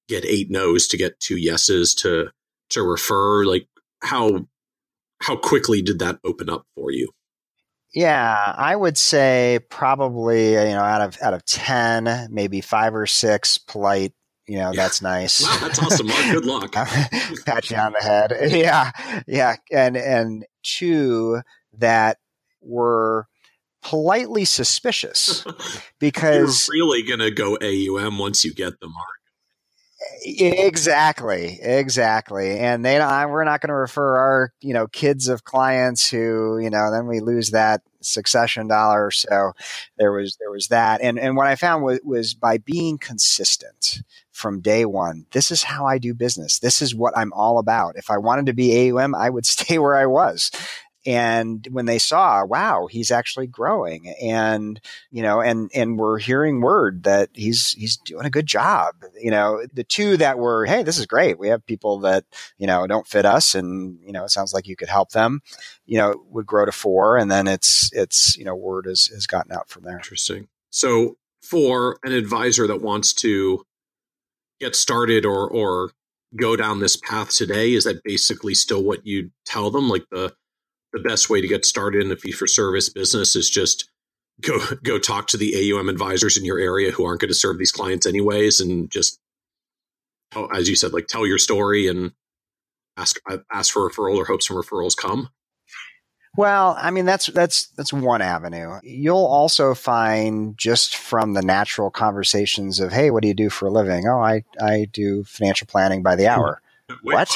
get eight no's to get two yeses to, to refer? Like how, How quickly did that open up for you? Yeah, I would say probably, you know, out of out of ten, maybe five or six polite. You know, yeah. That's nice. Wow, that's awesome, Mark. Good luck. Pat you on the head. Yeah, yeah, and and two that were politely suspicious because you're really gonna go A U M once you get them, Mark. Exactly, exactly. And they, I, we're not going to refer our, you know, kids of clients who, you know, then we lose that succession dollar. So there was, there was that. And, and what I found was, was by being consistent from day one, this is how I do business. This is what I'm all about. If I wanted to be A U M, I would stay where I was. And when they saw, wow, he's actually growing, and, you know, and, and we're hearing word that he's, he's doing a good job. You know, the two that were, hey, this is great. We have people that, you know, don't fit us, and, you know, it sounds like you could help them, you know, would grow to four. And then it's, it's, you know, word has, has gotten out from there. Interesting. So for an advisor that wants to get started or, or go down this path today, is that basically still what you tell them? Like the, The best way to get started in a fee-for-service business is just go go talk to the A U M advisors in your area who aren't going to serve these clients anyways, and just, as you said, like tell your story and ask ask for referral or hope some referrals come. Well, I mean, that's that's that's one avenue. You'll also find just from the natural conversations of, hey, what do you do for a living? Oh, I I do financial planning by the hour. What?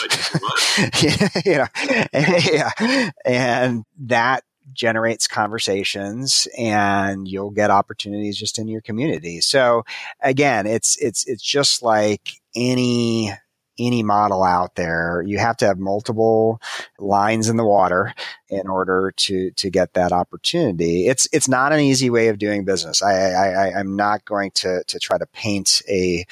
You know, yeah. And that generates conversations, and you'll get opportunities just in your community. So again, it's it's it's just like any any model out there. You have to have multiple lines in the water in order to to get that opportunity. It's it's not an easy way of doing business. I I, I I'm not going to to try to paint a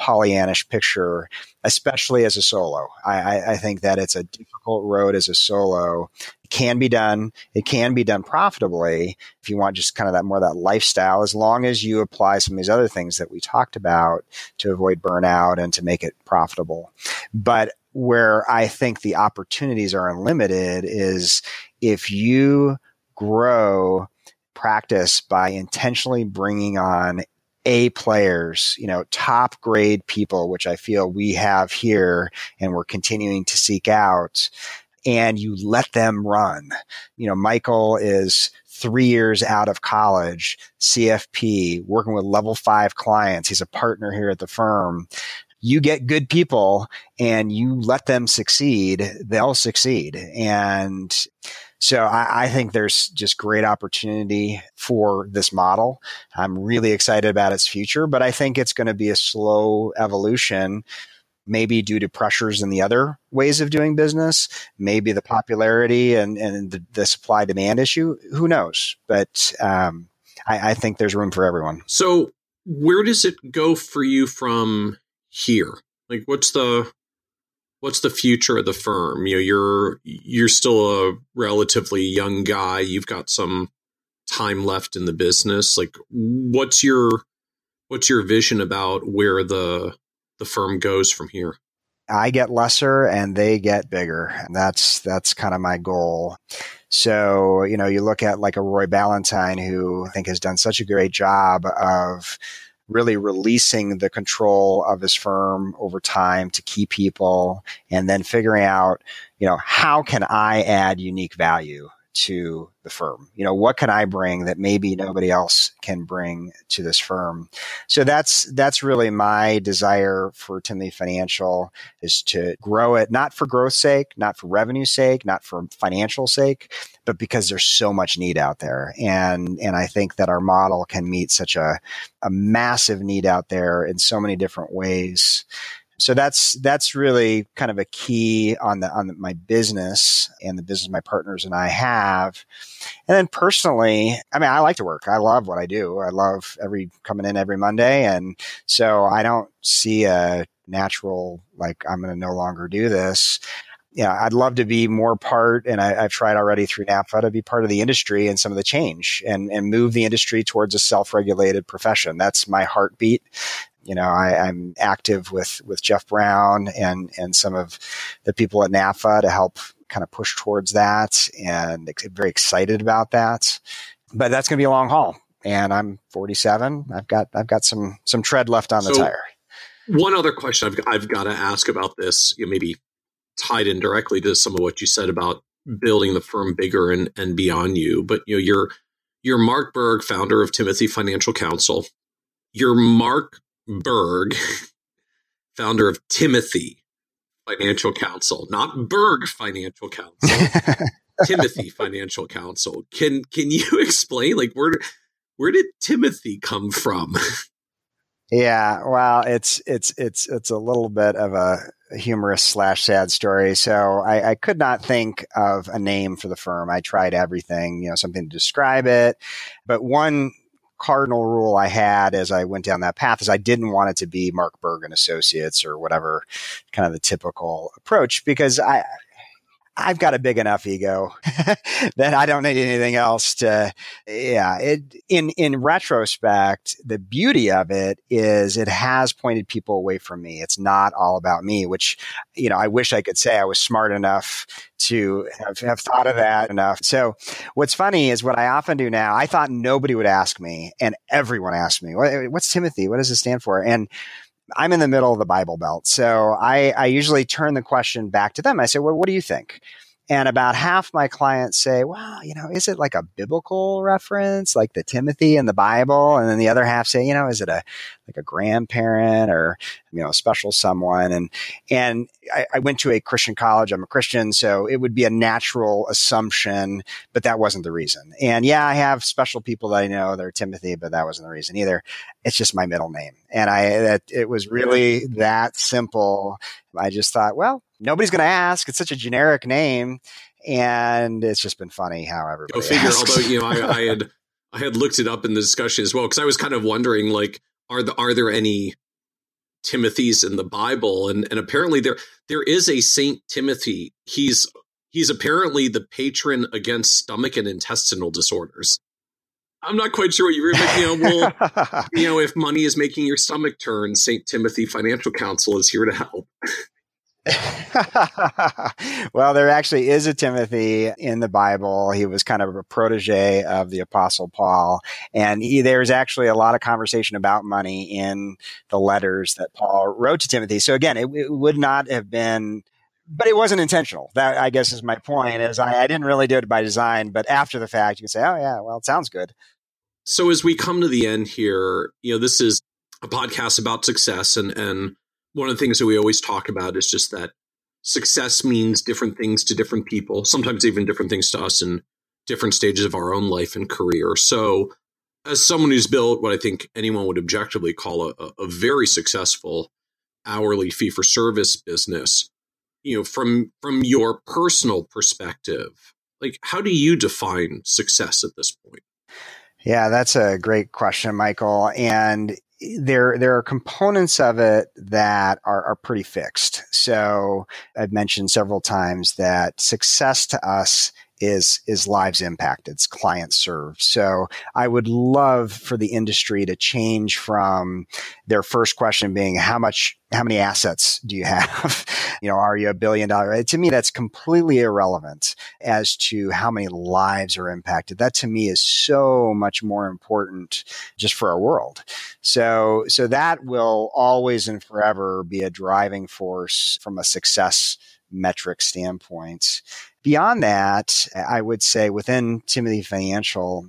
Pollyannish picture, especially as a solo. I, I think that it's a difficult road as a solo. It can be done. It can be done profitably if you want just kind of that more that lifestyle, as long as you apply some of these other things that we talked about to avoid burnout and to make it profitable. But where I think the opportunities are unlimited is if you grow practice by intentionally bringing on A players, you know, top grade people, which I feel we have here and we're continuing to seek out, and you let them run. You know, Michael is three years out of college, C F P, working with level five clients. He's a partner here at the firm. You get good people and you let them succeed, they'll succeed. And so I, I think there's just great opportunity for this model. I'm really excited about its future, but I think it's going to be a slow evolution, maybe due to pressures in the other ways of doing business, maybe the popularity and, and the, the supply demand issue. Who knows? But um, I, I think there's room for everyone. So where does it go for you from here? Like what's the... What's the future of the firm? You know, you're you're still a relatively young guy. You've got some time left in the business. Like, what's your what's your vision about where the the firm goes from here? I get lesser and they get bigger. And that's, that's kind of my goal. So, you know, you look at like a Roy Ballantyne, who I think has done such a great job of really releasing the control of his firm over time to key people, and then figuring out, you know, how can I add unique value to the firm? You know, what can I bring that maybe nobody else can bring to this firm? So that's, that's really my desire for Timothy Financial, is to grow it, not for growth's sake, not for revenue's sake, not for financial sake, but because there's so much need out there. And, and I think that our model can meet such a, a massive need out there in so many different ways. So that's, that's really kind of a key on the, on the, my business and the business my partners and I have. And then personally, I mean, I like to work. I love what I do. I love every coming in every Monday. And so I don't see a natural, like, I'm going to no longer do this. Yeah, I'd love to be more part, and I, I've tried already through NAPFA to be part of the industry and some of the change, and, and move the industry towards a self-regulated profession. That's my heartbeat. You know, I, I'm active with, with Jeff Brown and, and some of the people at NAPFA to help kind of push towards that, and very excited about that. But that's going to be a long haul. And I'm forty-seven. I've got, I've got some, some tread left on the so tire. One other question I've, I've got to ask about this, you know, maybe tied in directly to some of what you said about building the firm bigger and, and beyond you. But, you know, you're, you're Mark Berg, founder of Timothy Financial Counsel. You're Mark Berg, founder of Timothy Financial Counsel, not Berg Financial Counsel, Timothy Financial Counsel. Can can you explain, like, where where did Timothy come from? Yeah, well, it's it's it's it's a little bit of a humorous slash sad story. So I, I could not think of a name for the firm. I tried everything, you know, something to describe it, but one cardinal rule I had as I went down that path is I didn't want it to be Mark Berg and Associates or whatever kind of the typical approach, because I, I've got a big enough ego that I don't need anything else to, yeah. It, in, in retrospect, the beauty of it is it has pointed people away from me. It's not all about me, which, you know, I wish I could say I was smart enough to have, have thought of that enough. So what's funny is what I often do now, I thought nobody would ask me, and everyone asked me, what, what's Timothy? What does it stand for? And I'm in the middle of the Bible Belt. So I, I usually turn the question back to them. I say, well, what do you think? And about half my clients say, well, you know, is it like a biblical reference, like the Timothy in the Bible? And then the other half say, you know, is it a, like a grandparent or, you know, a special someone? And, and I, I went to a Christian college. I'm a Christian. So it would be a natural assumption, but that wasn't the reason. And yeah, I have special people that I know, they're Timothy, but that wasn't the reason either. It's just my middle name. And I, that it was really that simple. I just thought, well, nobody's going to ask. It's such a generic name, and it's just been funny how everybody. Go figure. Asks. Although, you know, I, I had I had looked it up in the discussion as well, because I was kind of wondering, like, are the are there any Timothys in the Bible? And and apparently there there is a Saint Timothy. He's he's apparently the patron against stomach and intestinal disorders. I'm not quite sure what you were, you know, well, you know, if money is making your stomach turn, Saint Timothy Financial Counsel is here to help. Well, there actually is a Timothy in the Bible. He was kind of a protege of the Apostle Paul. And he, there's actually a lot of conversation about money in the letters that Paul wrote to Timothy. So again, it, it would not have been, but it wasn't intentional. That, I guess, is my point, is I, I didn't really do it by design, but after the fact, you can say, oh yeah, well, it sounds good. So as we come to the end here, you know, this is a podcast about success, and, and one of the things that we always talk about is just that success means different things to different people, sometimes even different things to us in different stages of our own life and career. So as someone who's built what I think anyone would objectively call a, a very successful hourly fee-for-service business, you know, from from your personal perspective, like, how do you define success at this point? Yeah, that's a great question, Michael. And There, there are components of it that are, are pretty fixed. So I've mentioned several times that success to us is is lives impacted, it's clients served. So I would love for the industry to change from their first question being how much, how many assets do you have? You know, are you a billion dollar? To me, that's completely irrelevant as to how many lives are impacted. That to me is so much more important just for our world. So, so that will always and forever be a driving force from a success metric standpoint. Beyond that, I would say within Timothy Financial,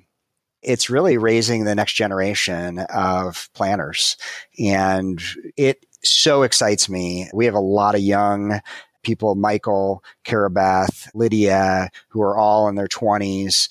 it's really raising the next generation of planners. And it so excites me. We have a lot of young people, Michael, Karabath, Lydia, who are all in their twenties,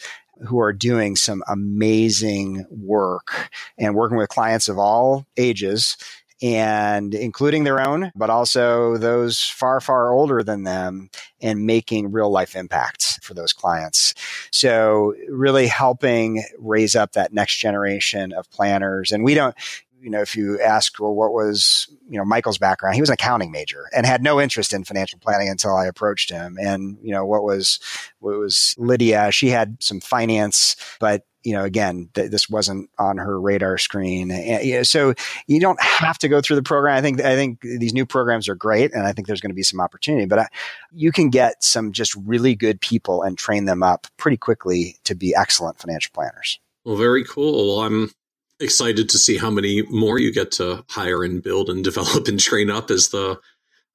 who are doing some amazing work and working with clients of all ages, and including their own, but also those far, far older than them, and making real life impacts for those clients. So really helping raise up that next generation of planners. And we don't, you know, if you ask, well, what was, you know, Michael's background? He was an accounting major and had no interest in financial planning until I approached him. And, you know, what was, what was Lydia? She had some finance, but you know, again, th- this wasn't on her radar screen. And, you know, so you don't have to go through the program. I think I think these new programs are great, and I think there's going to be some opportunity. But I, you can get some just really good people and train them up pretty quickly to be excellent financial planners. Well, very cool. I'm excited to see how many more you get to hire and build and develop and train up as the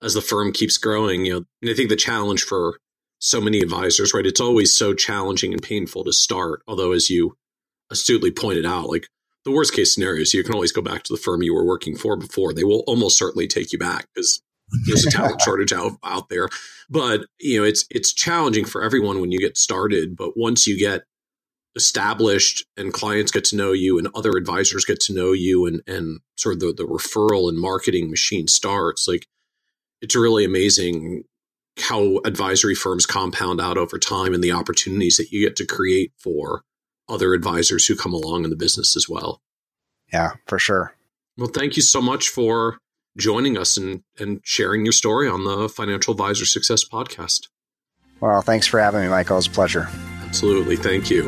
as the firm keeps growing. You know, and I think the challenge for so many advisors, right? It's always so challenging and painful to start. Although, as you astutely pointed out, like the worst case scenario is you can always go back to the firm you were working for before. They will almost certainly take you back because there's a talent shortage out, out there. But you know, it's it's challenging for everyone when you get started. But once you get established and clients get to know you and other advisors get to know you and and sort of the, the referral and marketing machine starts, like it's really amazing how advisory firms compound out over time and the opportunities that you get to create for other advisors who come along in the business as well. Yeah, for sure. Well, thank you so much for joining us and, and sharing your story on the Financial Advisor Success Podcast. Well, thanks for having me, Michael. It's a pleasure. Absolutely. Thank you.